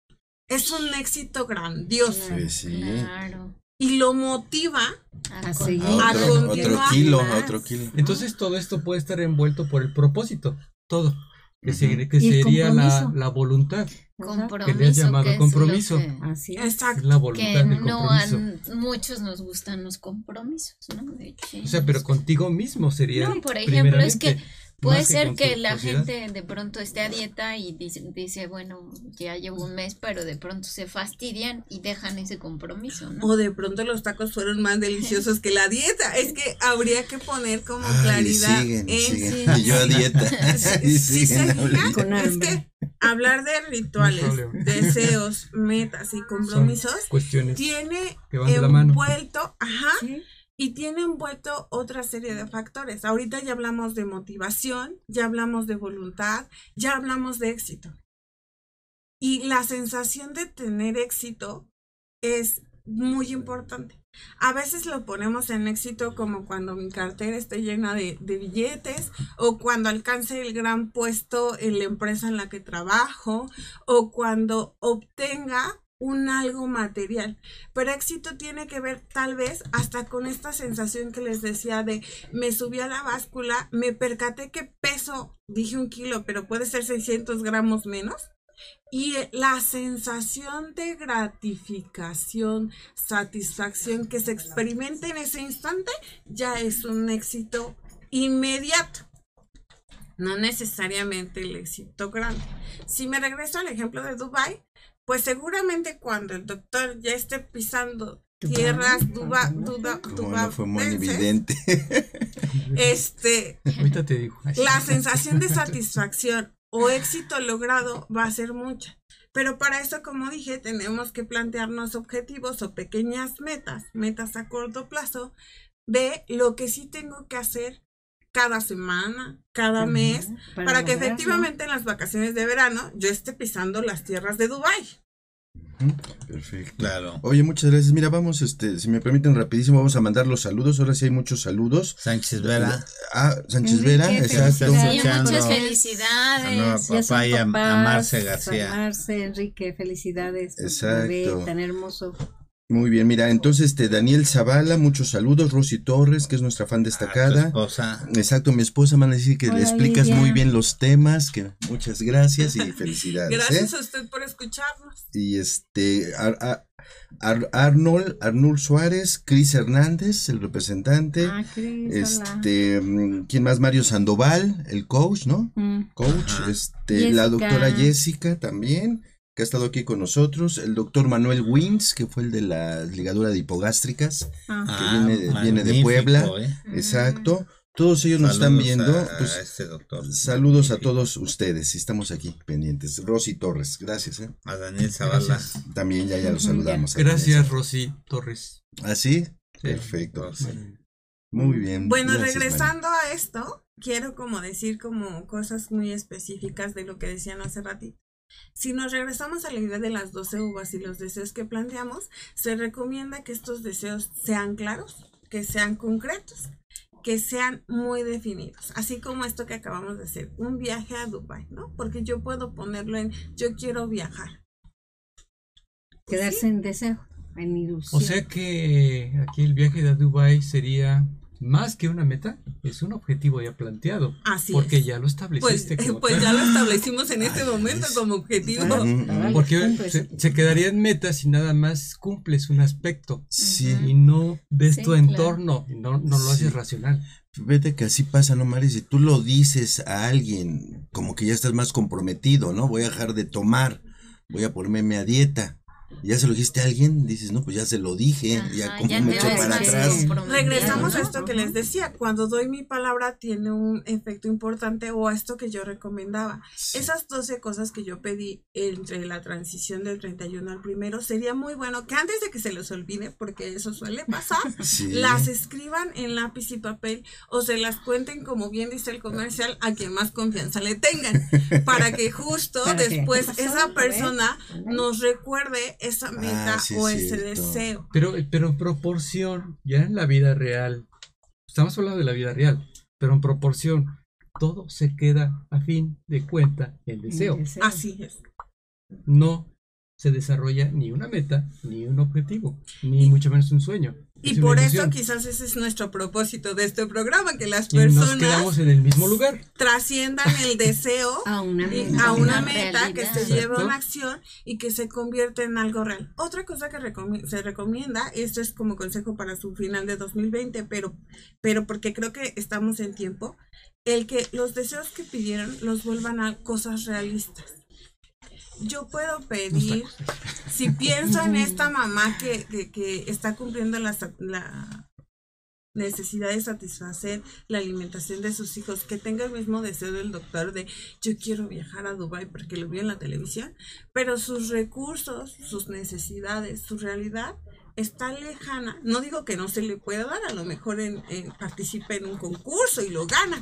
es un éxito grandioso. Sí, sí. Claro. Y lo motiva a, a seguir, a otro, otro kilo, a otro kilo. Entonces todo esto puede estar envuelto por el propósito, todo, que, uh-huh. se, que sería la, la voluntad, compromiso, que le has llamado compromiso. Que, así es. Exacto. La voluntad que del compromiso. No, a muchos nos gustan los compromisos, ¿no? De que, o sea, pero contigo mismo sería. No, por ejemplo, es que puede ser que, que la gente de pronto esté a dieta y dice, dice, bueno, ya llevo un mes, pero de pronto se fastidian y dejan ese compromiso, ¿no? O de pronto los tacos fueron más deliciosos que la dieta. Es que habría que poner como ah, claridad. Y siguen, en, siguen. Sí, y yo a dieta. Sí, sí, sí, con es que hablar de rituales, no deseos, metas y compromisos tiene envuelto, ajá, ¿sí? y tiene envuelto otra serie de factores. Ahorita ya hablamos de motivación, ya hablamos de voluntad, ya hablamos de éxito. Y la sensación de tener éxito es muy importante. A veces lo ponemos en éxito como cuando mi cartera esté llena de, de billetes, o cuando alcance el gran puesto en la empresa en la que trabajo, o cuando obtenga un algo material. Pero éxito tiene que ver tal vez hasta con esta sensación que les decía de me subí a la báscula, me percaté que peso, dije un kilo, pero puede ser seiscientos gramos menos. Y la sensación de gratificación, satisfacción que se experimenta en ese instante ya es un éxito inmediato, no necesariamente el éxito grande. Si me regreso al ejemplo de Dubái, pues seguramente cuando el doctor ya esté pisando tierras duba, duda, duba, no fue muy evidente. Este, ahorita te digo. La sensación de satisfacción o éxito logrado va a ser mucha, pero para eso, como dije, tenemos que plantearnos objetivos o pequeñas metas, metas a corto plazo de lo que sí tengo que hacer cada semana, cada mes, para, para que lograr, efectivamente, ¿no?, en las vacaciones de verano yo esté pisando las tierras de Dubái. Perfecto. Claro. Oye, muchas gracias. Mira, vamos, este, si me permiten rapidísimo, vamos a mandar los saludos. Ahora sí hay muchos saludos. Sánchez Vera. Ah, Sánchez Vera, exacto. Sí, muchas felicidades. A papá y a, a Marce García. A Marce, Enrique, felicidades. Exacto. Bebé, tan hermoso. Muy bien, mira, entonces este Daniel Zavala, muchos saludos. Rosy Torres, que es nuestra fan destacada. Ah, tu esposa. Exacto, mi esposa, me van a decir que hola, le explicas Lidia muy bien los temas, que muchas gracias y felicidades. Gracias, ¿eh?, a usted por escucharnos. Y este Ar Ar Ar Arnold, Arnold Suárez, Cris Hernández, el representante. Ah, Cris, este, hola. ¿Quién más? Mario Sandoval, el coach, ¿no? Mm. Coach, ajá. Este, Jessica. La doctora Jessica también, que ha estado aquí con nosotros, el doctor Manuel Wins, que fue el de la ligadura de hipogástricas, ah, que viene, viene de Puebla, eh. exacto, todos ellos saludos nos están viendo, a, pues, a este doctor. Saludos magnífico a todos ustedes, estamos aquí pendientes. Rosy Torres, gracias, eh. a Daniel Zavala, también ya, ya los saludamos. Gracias, Rosy Torres. ¿Ah, sí? Sí. Perfecto. Sí. Muy bien. Bueno, gracias, regresando María. A esto, quiero como decir como cosas muy específicas de lo que decían hace ratito. Si nos regresamos a la idea de las doce uvas y los deseos que planteamos, se recomienda que estos deseos sean claros, que sean concretos, que sean muy definidos, así como esto que acabamos de hacer, un viaje a Dubái, ¿no? Porque yo puedo ponerlo en, yo quiero viajar. Quedarse ¿sí? en deseo, en ilusión. O sea que aquí el viaje a Dubái sería... más que una meta, es un objetivo ya planteado. Así porque es. Ya lo estableciste. Pues, como pues tal. Ya lo establecimos en este ay, momento es. Como objetivo. Ay, porque se, se quedarían metas si nada más cumples un aspecto. Sí. Y no ves sí, tu claro. entorno, y no, no lo sí. haces racional. Vete que así pasa, ¿no, Mari? Si tú lo dices a alguien, como que ya estás más comprometido, ¿no? Voy a dejar de tomar, voy a ponerme a dieta. Ya se lo dijiste a alguien, dices, no, pues ya se lo dije, ajá, ya como mucho para atrás. Regresamos a esto que les decía, cuando doy mi palabra tiene un efecto importante o a esto que yo recomendaba. Sí. Esas doce cosas que yo pedí entre la transición del treinta y uno al primero, sería muy bueno que antes de que se les olvide, porque eso suele pasar, sí. las escriban en lápiz y papel o se las cuenten, como bien dice el comercial, a quien más confianza le tengan, para que justo después esa persona nos recuerde esa meta ah, sí, o ese cierto. deseo. Pero, pero en proporción, ya en la vida real, estamos hablando de la vida real, pero en proporción, todo se queda a fin de cuenta el deseo. El deseo. Así es. No se desarrolla ni una meta, ni un objetivo, ni y, mucho menos un sueño. Y es por eso quizás ese es nuestro propósito de este programa, que las personas nos quedamos en el mismo lugar. Trasciendan el deseo a una meta, a una meta que se lleve a una acción y que se convierta en algo real. Otra cosa que recom- se recomienda, esto es como consejo para su final de dos mil veinte, pero, pero porque creo que estamos en tiempo, el que los deseos que pidieron los vuelvan a cosas realistas. Yo puedo pedir, si pienso en esta mamá que, que, que está cumpliendo la, la necesidad de satisfacer la alimentación de sus hijos, que tenga el mismo deseo del doctor de yo quiero viajar a Dubái porque lo vi en la televisión, pero sus recursos, sus necesidades, su realidad está lejana. No digo que no se le pueda dar, a lo mejor en, en, participa en un concurso y lo gana,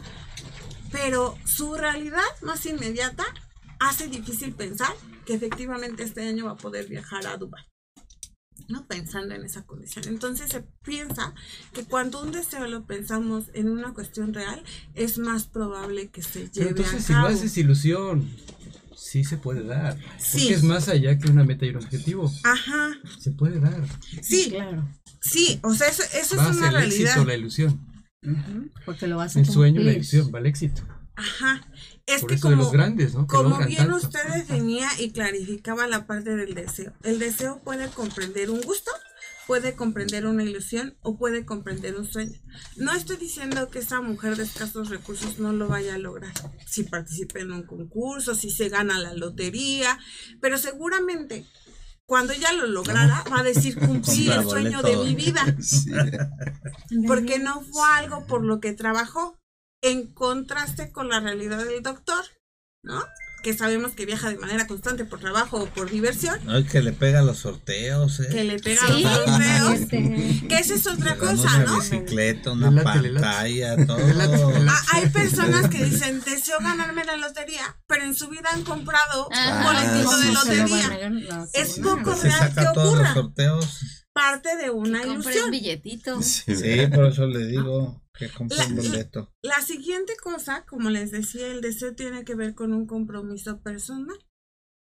pero su realidad más inmediata hace difícil pensar que efectivamente este año va a poder viajar a Dubái, ¿no? Pensando en esa condición. Entonces se piensa que cuando un deseo lo pensamos en una cuestión real, es más probable que se lleve a cabo. Entonces, si no haces ilusión, sí se puede dar. Sí. Porque es más allá que una meta y un objetivo. Ajá. Se puede dar. Sí, claro. Sí, o sea, eso, eso es una realidad. Va el éxito, la ilusión. Uh-huh. Porque lo vas a cumplir. El sueño, la ilusión, va el éxito. Ajá. Es que como, los grandes, ¿no? Como bien tanto. Usted definía y clarificaba la parte del deseo. El deseo puede comprender un gusto, puede comprender una ilusión o puede comprender un sueño. No estoy diciendo que esa mujer de escasos recursos no lo vaya a lograr, si participa en un concurso, si se gana la lotería, pero seguramente cuando ella lo lograra va a decir cumplí el sueño de mi vida, porque no fue algo por lo que trabajó. En contraste con la realidad del doctor, ¿no? Que sabemos que viaja de manera constante por trabajo o por diversión. Ay, que le pega los sorteos, ¿eh? Que le pega sí, los sorteos. Este. Que esa es otra le cosa, una ¿no? Una bicicleta, una late, pantalla, late. Todo. Late, late. Hay personas que dicen, deseo ganarme la lotería, pero en su vida han comprado ah, un boletito ah, de lotería. No, es poco real se saca que todos ocurra. Los sorteos. Parte de una que ilusión. Un billetito. Sí, sí, por eso le digo. Que la, la, la siguiente cosa, como les decía, el deseo tiene que ver con un compromiso personal.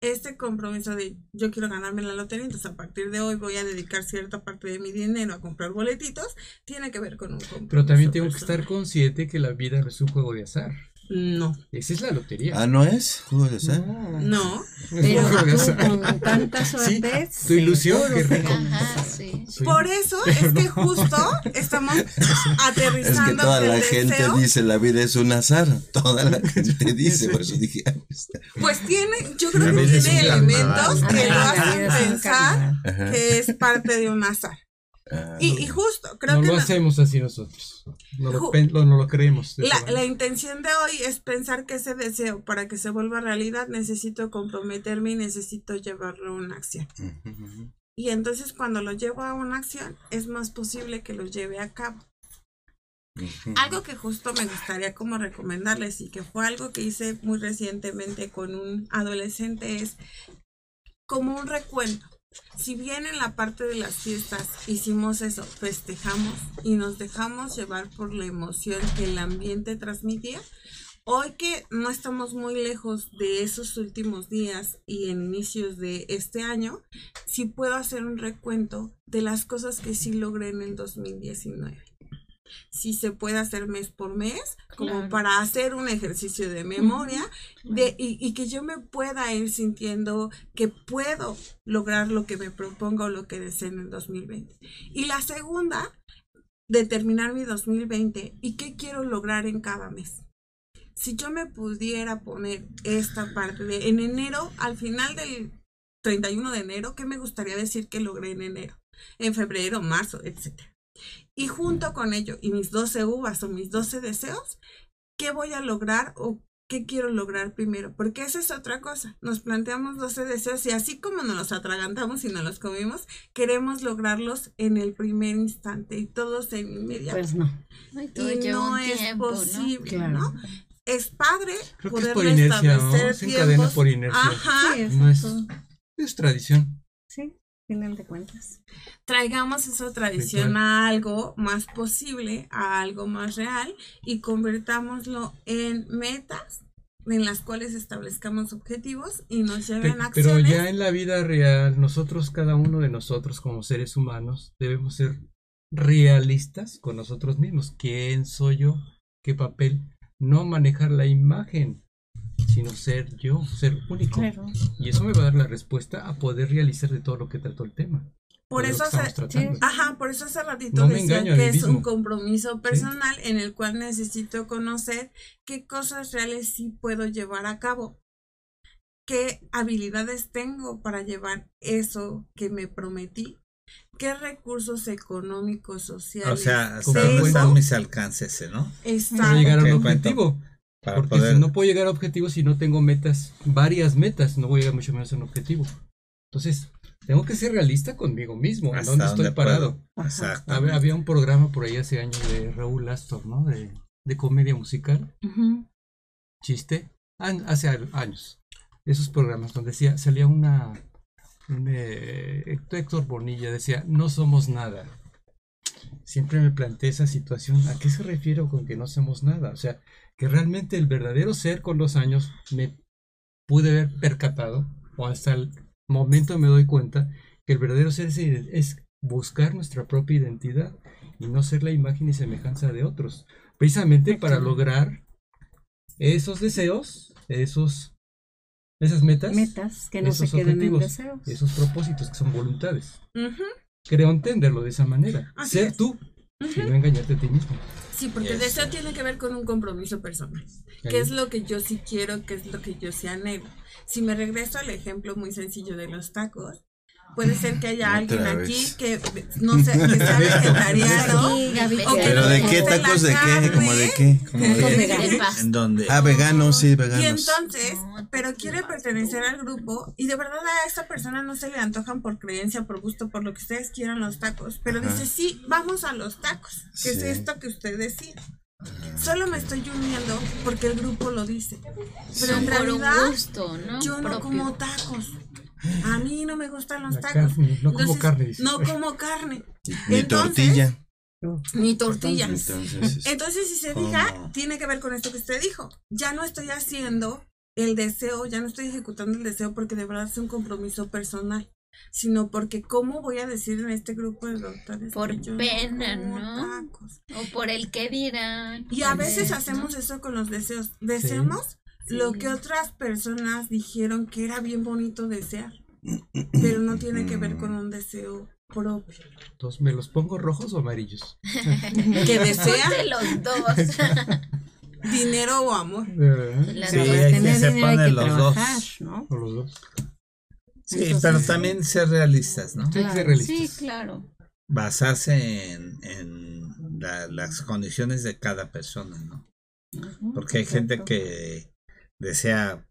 Este compromiso de yo quiero ganarme la lotería, entonces a partir de hoy voy a dedicar cierta parte de mi dinero a comprar boletitos, tiene que ver con un compromiso. Pero también tengo personal. Que estar consciente que la vida no es un juego de azar. No. Esa es la lotería. Ah, ¿no es? ¿Juego de azar? No. no. Pero tú con tanta suerte. Sí, tu ilusión. Sí. Que Ajá, sí. Por eso pero es no. que justo estamos aterrizando. Es que toda la gente deseo. Dice la vida es un azar. Toda la gente dice, por eso dije. Pues tiene, yo creo la que tiene elementos carnaval. Que Ajá, lo hacen pensar que es parte de un azar. Uh, y, y justo, creo no que. No lo hacemos así nosotros. No lo, lo, no lo creemos. La, la intención de hoy es pensar que ese deseo, para que se vuelva realidad, necesito comprometerme y necesito llevarlo a una acción. Uh -huh. Y entonces, cuando lo llevo a una acción, es más posible que lo lleve a cabo. Uh -huh. Algo que justo me gustaría como recomendarles y que fue algo que hice muy recientemente con un adolescente es como un recuento. Si bien en la parte de las fiestas hicimos eso, festejamos y nos dejamos llevar por la emoción que el ambiente transmitía, hoy que no estamos muy lejos de esos últimos días y en inicios de este año, sí puedo hacer un recuento de las cosas que sí logré en el dos mil diecinueve. Si se puede hacer mes por mes, como claro. para hacer un ejercicio de memoria uh-huh. de, y, y que yo me pueda ir sintiendo que puedo lograr lo que me propongo o lo que deseo en el dos mil veinte. Y la segunda, determinar mi dos mil veinte y qué quiero lograr en cada mes. Si yo me pudiera poner esta parte de en enero, al final del treinta y uno de enero, ¿qué me gustaría decir que logré en enero? En febrero, marzo, etcétera. Y junto con ello, y mis doce uvas o mis doce deseos, ¿qué voy a lograr o qué quiero lograr primero? Porque esa es otra cosa. Nos planteamos doce deseos y así como nos los atragantamos y nos los comimos, queremos lograrlos en el primer instante y todos en inmediato. Pues no. Y todo lleva un tiempo, ¿no? Es posible, ¿no? Claro. Es padre creo poder que es por inercia, ¿no? Es en cadena por inercia. Ajá. Sí, no es, es tradición. Sí. Final de cuentas. Traigamos esa tradición a algo más posible, a algo más real y convertámoslo en metas en las cuales establezcamos objetivos y nos lleven a acciones. Pero ya en la vida real, nosotros, cada uno de nosotros como seres humanos, debemos ser realistas con nosotros mismos. ¿Quién soy yo? ¿Qué papel? No manejar la imagen, sino ser yo, ser único. Claro. Y eso me va a dar la respuesta a poder realizar de todo lo que trató el tema. Por eso hace, sí. Ajá, por eso hace ratito no decía que es mismo. Un compromiso personal ¿sí? en el cual necesito conocer qué cosas reales sí puedo llevar a cabo. Qué habilidades tengo para llevar eso que me prometí. ¿Qué recursos económicos, sociales? O sea, están mis alcances, ¿no? Para llegar a un objetivo. Porque poder... si no puedo llegar a objetivos si no tengo metas, varias metas, no voy a llegar mucho menos a un objetivo. Entonces, tengo que ser realista conmigo mismo, en dónde estoy parado. Había, había un programa por ahí hace años de Raúl Astor, ¿no? De, de comedia musical. Uh-huh. Chiste. Hace años. Esos programas donde decía, salía una... una eh, Héctor Bonilla decía, no somos nada. Siempre me planteé esa situación. ¿A qué se refiero con que no somos nada? O sea, que realmente el verdadero ser con los años me pude haber percatado, o hasta el momento me doy cuenta, que el verdadero ser es, es buscar nuestra propia identidad y no ser la imagen y semejanza de otros. Precisamente para lograr esos deseos, esos, esas metas, metas que no se queden en deseos, esos propósitos que son voluntades. Uh-huh. Creo entenderlo de esa manera. Así ser es. Tú, uh-huh, y no engañarte a ti mismo. Sí, porque el deseo tiene que ver con un compromiso personal. ¿Qué ahí? Es lo que yo sí quiero, qué es lo que yo sí anhelo. Si me regreso al ejemplo muy sencillo de los tacos, puede ser que haya alguien vez. aquí que no sé, que sea vegetariano. Okay, ¿pero de qué tacos? ¿De qué? ¿Cómo de qué? ¿Cómo de ¿En dónde? Ah, veganos, sí, veganos. Y entonces, pero quiere pertenecer al grupo y de verdad a esta persona no se le antojan por creencia, por gusto, por lo que ustedes quieran los tacos. Pero ajá, dice, sí, vamos a los tacos, que sí, es esto que usted decía. Solo me estoy uniendo porque el grupo lo dice. Pero sí, en realidad, gusto, ¿no? Yo no propio. como tacos. A mí no me gustan los tacos. Carne, no, entonces, como carne, no como carne. Ni entonces, tortilla. Ni tortillas. Entonces, entonces si se fija, oh, tiene que ver con esto que usted dijo. Ya no estoy haciendo el deseo, ya no estoy ejecutando el deseo porque de verdad es un compromiso personal, sino porque cómo voy a decir en este grupo de doctores por pena, ¿no? Tacos. O por el que dirán. Y a veces ver, hacemos, ¿no?, eso con los deseos. Deseamos, ¿sí?, lo que otras personas dijeron que era bien bonito desear, pero no tiene que ver con un deseo propio. Entonces, ¿me los pongo rojos o amarillos? ¿Que desea? De los dos. ¿Dinero o amor? Las sí, dos. Hay que se ponen los trabajar, dos, ¿no? O los dos. Sí, entonces, pero también ser realistas, ¿no? Claro, ser realistas. Sí, claro. Basarse en, en la, las condiciones de cada persona, ¿no? Uh-huh, porque hay exacto, gente que desea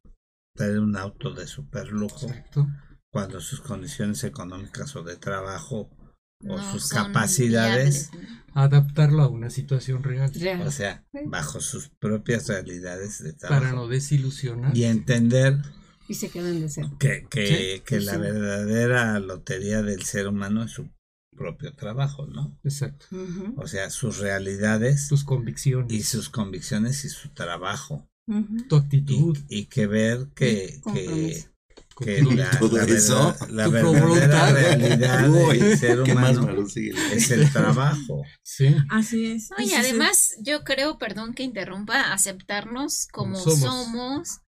tener un auto de super lujo, exacto, cuando sus condiciones económicas o de trabajo o no sus capacidades viables. Adaptarlo a una situación real, real, o sea, bajo sus propias realidades de trabajo, para no desilusionar y entender y se quedan deseando que, que, sí, que sí, la verdadera lotería del ser humano es su propio trabajo, ¿no? Exacto. Uh-huh. O sea, sus realidades, sus convicciones y sus convicciones y su trabajo. Uh-huh. Tu actitud. Y, y que ver que, que, que la, la, verdad, la verdadera realidad del ser humano es el trabajo. Sí. Así es. No, y además yo creo, perdón que interrumpa, aceptarnos como somos, somos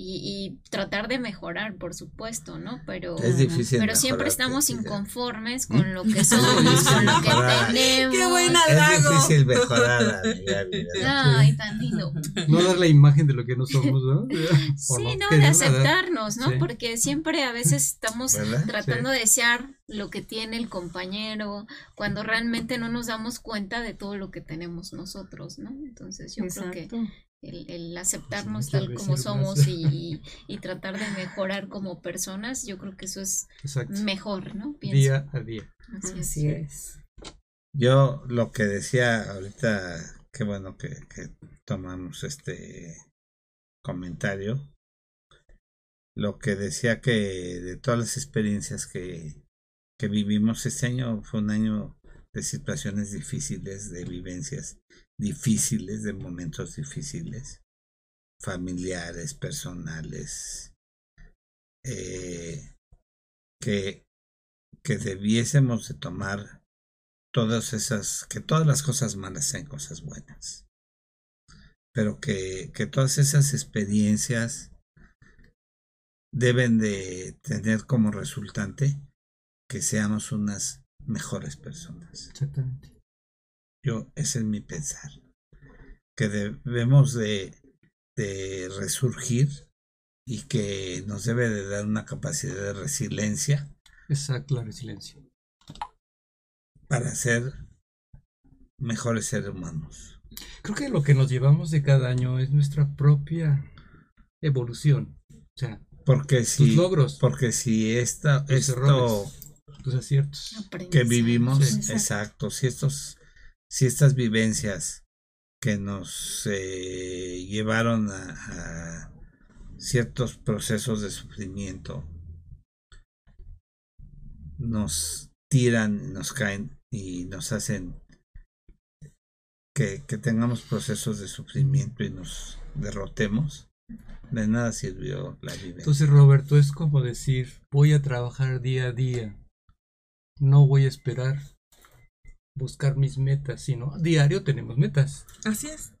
y, y tratar de mejorar, por supuesto, ¿no? Pero es difícil, pero siempre estamos inconformes con lo que somos, con lo que tenemos. ¡Qué buen halago! Es difícil mejorar, amiga, amiga. Ay, tan lindo. No dar la imagen de lo que no somos, ¿no? Sí, no, no de aceptarnos, ¿no? Sí. Porque siempre a veces estamos, ¿verdad?, tratando, sí, de desear lo que tiene el compañero, cuando realmente no nos damos cuenta de todo lo que tenemos nosotros, ¿no? Entonces yo, exacto, creo que El, el aceptarnos tal como somos y, y tratar de mejorar como personas, yo creo que eso es, exacto, mejor, ¿no? Pienso. Día a día. Así, Así es. es. Yo lo que decía ahorita, qué bueno que, que tomamos este comentario, lo que decía que de todas las experiencias que, que vivimos este año, fue un año de situaciones difíciles, de vivencias difíciles, de momentos difíciles, familiares, personales, eh, que, que debiésemos de tomar todas esas, que todas las cosas malas sean cosas buenas, pero que, que todas esas experiencias deben de tener como resultante que seamos unas mejores personas. Exactamente. Yo, ese es mi pensar, que debemos de, de resurgir y que nos debe de dar una capacidad de resiliencia. Exacto, la resiliencia. Para ser mejores seres humanos. Creo que lo que nos llevamos de cada año es nuestra propia evolución. O sea, Porque si, tus logros, porque si esta, tus esto, errores, tus aciertos que vivimos, sí, exacto, si estos, si estas vivencias que nos eh, llevaron a, a ciertos procesos de sufrimiento nos tiran, nos caen y nos hacen que, que tengamos procesos de sufrimiento y nos derrotemos, de nada sirvió la vivencia. Entonces, Roberto, es como decir, voy a trabajar día a día, no voy a esperar buscar mis metas, sino a diario tenemos metas. Así es.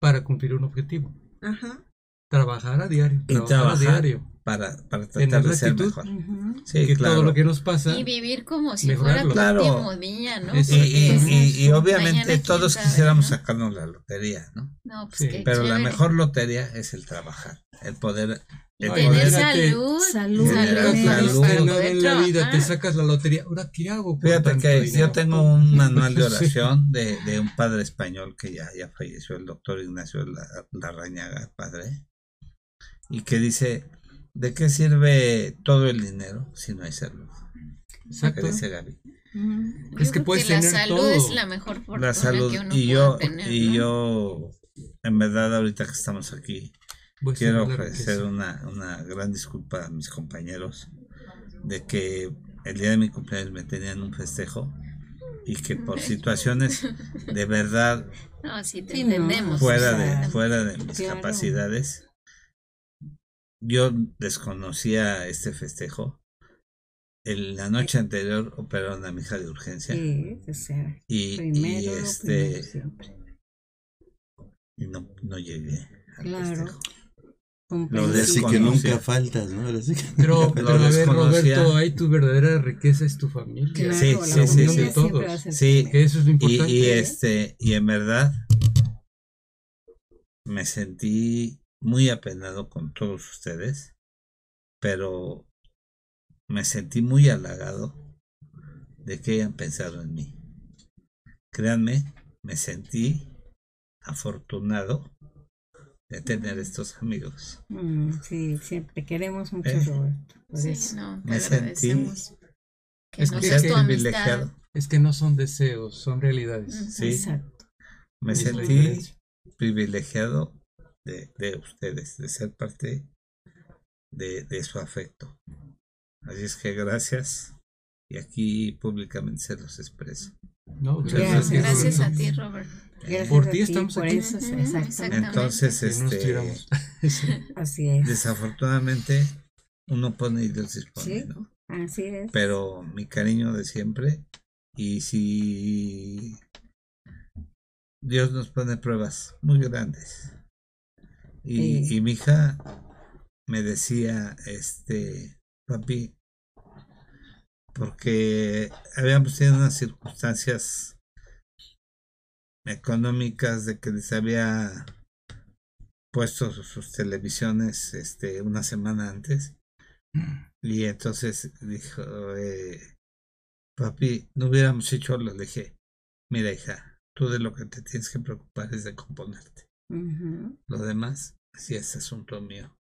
Para cumplir un objetivo. Ajá. Trabajar a diario. Y trabajar, trabajar a diario. Para, para tratar de ser mejor. Uh-huh. Sí, que claro. Todo lo que nos pasa. Y vivir como si mejorarlo. Fuera tu último día, ¿no? Y, y, y, y obviamente todos sabe, quisiéramos, ¿no?, sacarnos la lotería, ¿no? No, pues sí. Qué pero chévere. La mejor lotería es el trabajar, el poder... El Ay, poder salud, salud, salud, salud, salud. En la vida ah. te sacas la lotería. Ahora, ¿qué hago? Fíjate que dinero? Yo tengo un manual de oración de, de un padre español que ya, ya falleció, el doctor Ignacio Larrañaga, padre, y que dice... ¿De qué sirve todo el dinero si no hay salud? Exacto. Dice Gaby. Uh-huh. Es que puedes que tener la salud todo. Es la mejor fortuna la salud, que uno y yo, puede tener, y ¿no? yo, en verdad, ahorita que estamos aquí, voy quiero ofrecer una, una gran disculpa a mis compañeros de que el día de mi cumpleaños me tenían un festejo y que por situaciones de verdad no, sí te entendemos, fuera, o sea, de, fuera de mis claro. capacidades. Yo desconocía este festejo. El, la noche anterior operaron a mi hija de urgencia. Sí, o sea, y, primero, y este primero y no, no llegué al claro. festejo. Lo desconocía. Así que nunca faltas, ¿no? Así que pero, pero a ver, Roberto, ahí tu verdadera riqueza es tu familia. Claro, sí, sí, sí, sí. De todos. Sí, que eso es lo importante. Y, y este, y en verdad me sentí muy apenado con todos ustedes, pero me sentí muy halagado de que hayan pensado en mí. Créanme, me sentí afortunado de tener estos amigos. Mm, sí, siempre queremos mucho, ¿Eh? Roberto. Por sí, eso. No, me sentí que es, no que, privilegiado. Es que no son deseos, son realidades. Sí, exacto. Me sentí privilegiado De, de ustedes, de ser parte de, de su afecto. Así es que gracias, y aquí públicamente se los expreso. No, gracias, gracias a ti, Robert. Gracias por ti estamos por aquí. Eso, exactamente. Entonces, este, así es. Desafortunadamente, uno pone y Dios dispone, ¿sí? ¿No? Así es. Pero mi cariño de siempre, y si Dios nos pone pruebas muy grandes. Y, sí. y mi hija me decía, este, papi, porque habíamos tenido unas circunstancias económicas de que les había puesto sus, sus televisiones este, una semana antes. Y entonces dijo, eh, papi, no hubiéramos hecho lo. Le dije, mira, hija, tú de lo que te tienes que preocupar es de componerte. Uh-huh. Lo demás, sí es asunto mío.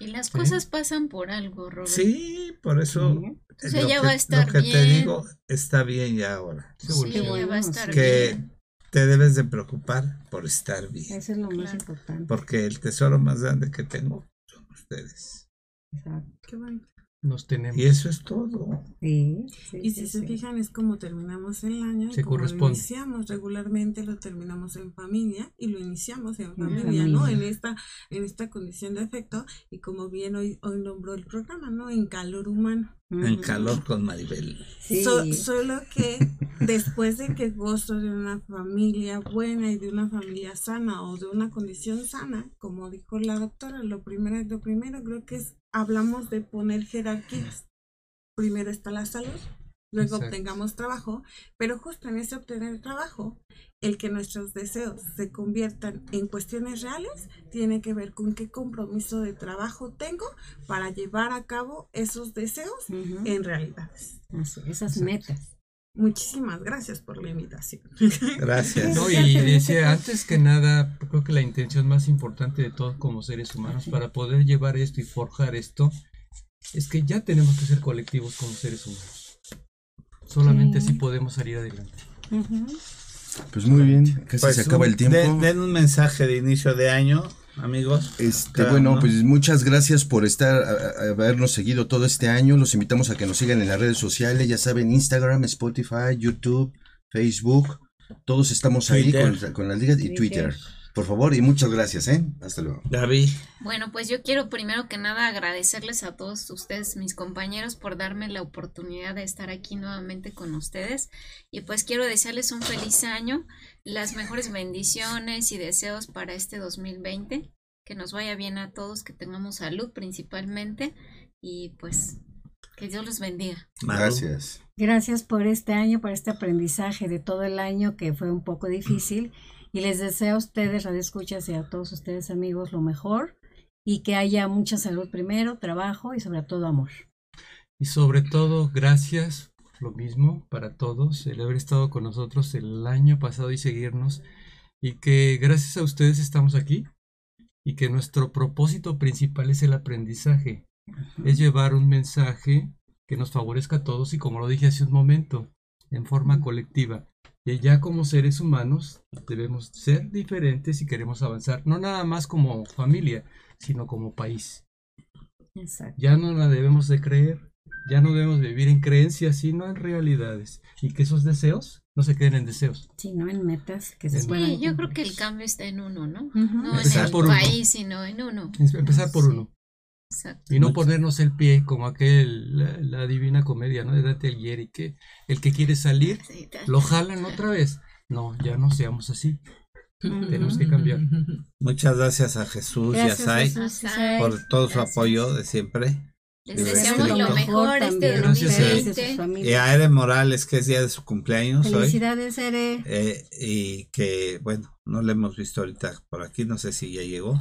Y las ¿Eh? Cosas pasan por algo, Robert. Sí, por eso. ¿Sí? O sea, ya que, va a estar lo que bien. Te digo, está bien ya ahora. Sí, sí, ya va a estar que bien. Te debes de preocupar por estar bien. Eso es lo claro. más importante. Porque el tesoro más grande que tengo son ustedes. Exacto. Qué bueno. Nos tenemos. Y eso es todo. Sí, sí, y si sí, se sí. fijan, es como terminamos el año, se como corresponde. Lo iniciamos regularmente, lo terminamos en familia y lo iniciamos en familia, familia. ¿No? En esta, en esta condición de afecto, y como bien hoy, hoy nombró el programa, ¿no? En calor humano. En calor con Maribel. Sí. So, solo que después de que gozo de una familia buena y de una familia sana o de una condición sana, como dijo la doctora, lo primero, lo primero creo que es, hablamos de poner jerarquías. Primero está la salud, luego exacto. obtengamos trabajo, pero justo en ese obtener trabajo, el que nuestros deseos se conviertan en cuestiones reales tiene que ver con qué compromiso de trabajo tengo para llevar a cabo esos deseos uh-huh. en realidades. Así, esas exacto. metas. Muchísimas gracias por la invitación. Gracias. No, y decía, antes que nada, creo que la intención más importante de todos como seres humanos para poder llevar esto y forjar esto es que ya tenemos que ser colectivos como seres humanos. Solamente así podemos salir adelante. Uh-huh. Pues muy bien, casi pues se acaba un, el tiempo. Den, den un mensaje de inicio de año, amigos. Este, bueno, uno. Pues muchas gracias por estar, a, a habernos seguido todo este año. Los invitamos a que nos sigan en las redes sociales, ya saben, Instagram, Spotify, YouTube, Facebook, todos estamos ahí con, con las ligas y Twitter. Twitter. Por favor, y muchas gracias, ¿eh? Hasta luego. Gaby. Bueno, pues yo quiero primero que nada agradecerles a todos ustedes, mis compañeros, por darme la oportunidad de estar aquí nuevamente con ustedes. Y pues quiero desearles un feliz año, las mejores bendiciones y deseos para este dos mil veinte. Que nos vaya bien a todos, que tengamos salud principalmente. Y pues que Dios los bendiga. Gracias. Gracias por este año, por este aprendizaje de todo el año que fue un poco difícil. Y les deseo a ustedes, radioescuchas, y a todos ustedes, amigos, lo mejor y que haya mucha salud primero, trabajo y sobre todo amor. Y sobre todo, gracias, lo mismo para todos, el haber estado con nosotros el año pasado y seguirnos, y que gracias a ustedes estamos aquí y que nuestro propósito principal es el aprendizaje, uh-huh. es llevar un mensaje que nos favorezca a todos y, como lo dije hace un momento, en forma colectiva. Y ya como seres humanos debemos ser diferentes si queremos avanzar, no nada más como familia, sino como país. Exacto. Ya no la debemos de creer, ya no debemos vivir en creencias, sino en realidades. Y que esos deseos no se queden en deseos. Sino en metas que se puedan. Sí, yo creo que el cambio está en uno, ¿no? Uh-huh. No empezar en el país, sino en uno. Empezar por sí. uno. Exacto. Y no ponernos el pie como aquel, la, la divina comedia, ¿no? De Dante Alighieri, que el que quiere salir lo jalan otra vez. No, ya no seamos así. Mm-hmm. Tenemos que cambiar. Muchas gracias a Jesús y a Sai por todo su gracias. apoyo de siempre. Les deseamos lo mejor este dos mil veinte. Y a Ere Morales, que es día de su cumpleaños hoy. Felicidades, Ere. Eh, y que, bueno, no la hemos visto ahorita por aquí, no sé si ya llegó.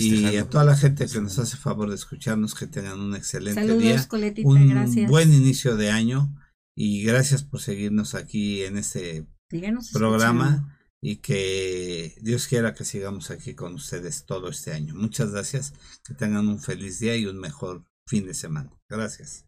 Y a toda la gente que nos hace favor de escucharnos, que tengan un excelente Saludos, día. Coletita, un gracias. buen inicio de año. Y gracias por seguirnos aquí en este Síguenos programa. Escuchando. Y que Dios quiera que sigamos aquí con ustedes todo este año. Muchas gracias. Que tengan un feliz día y un mejor fin de semana. Gracias.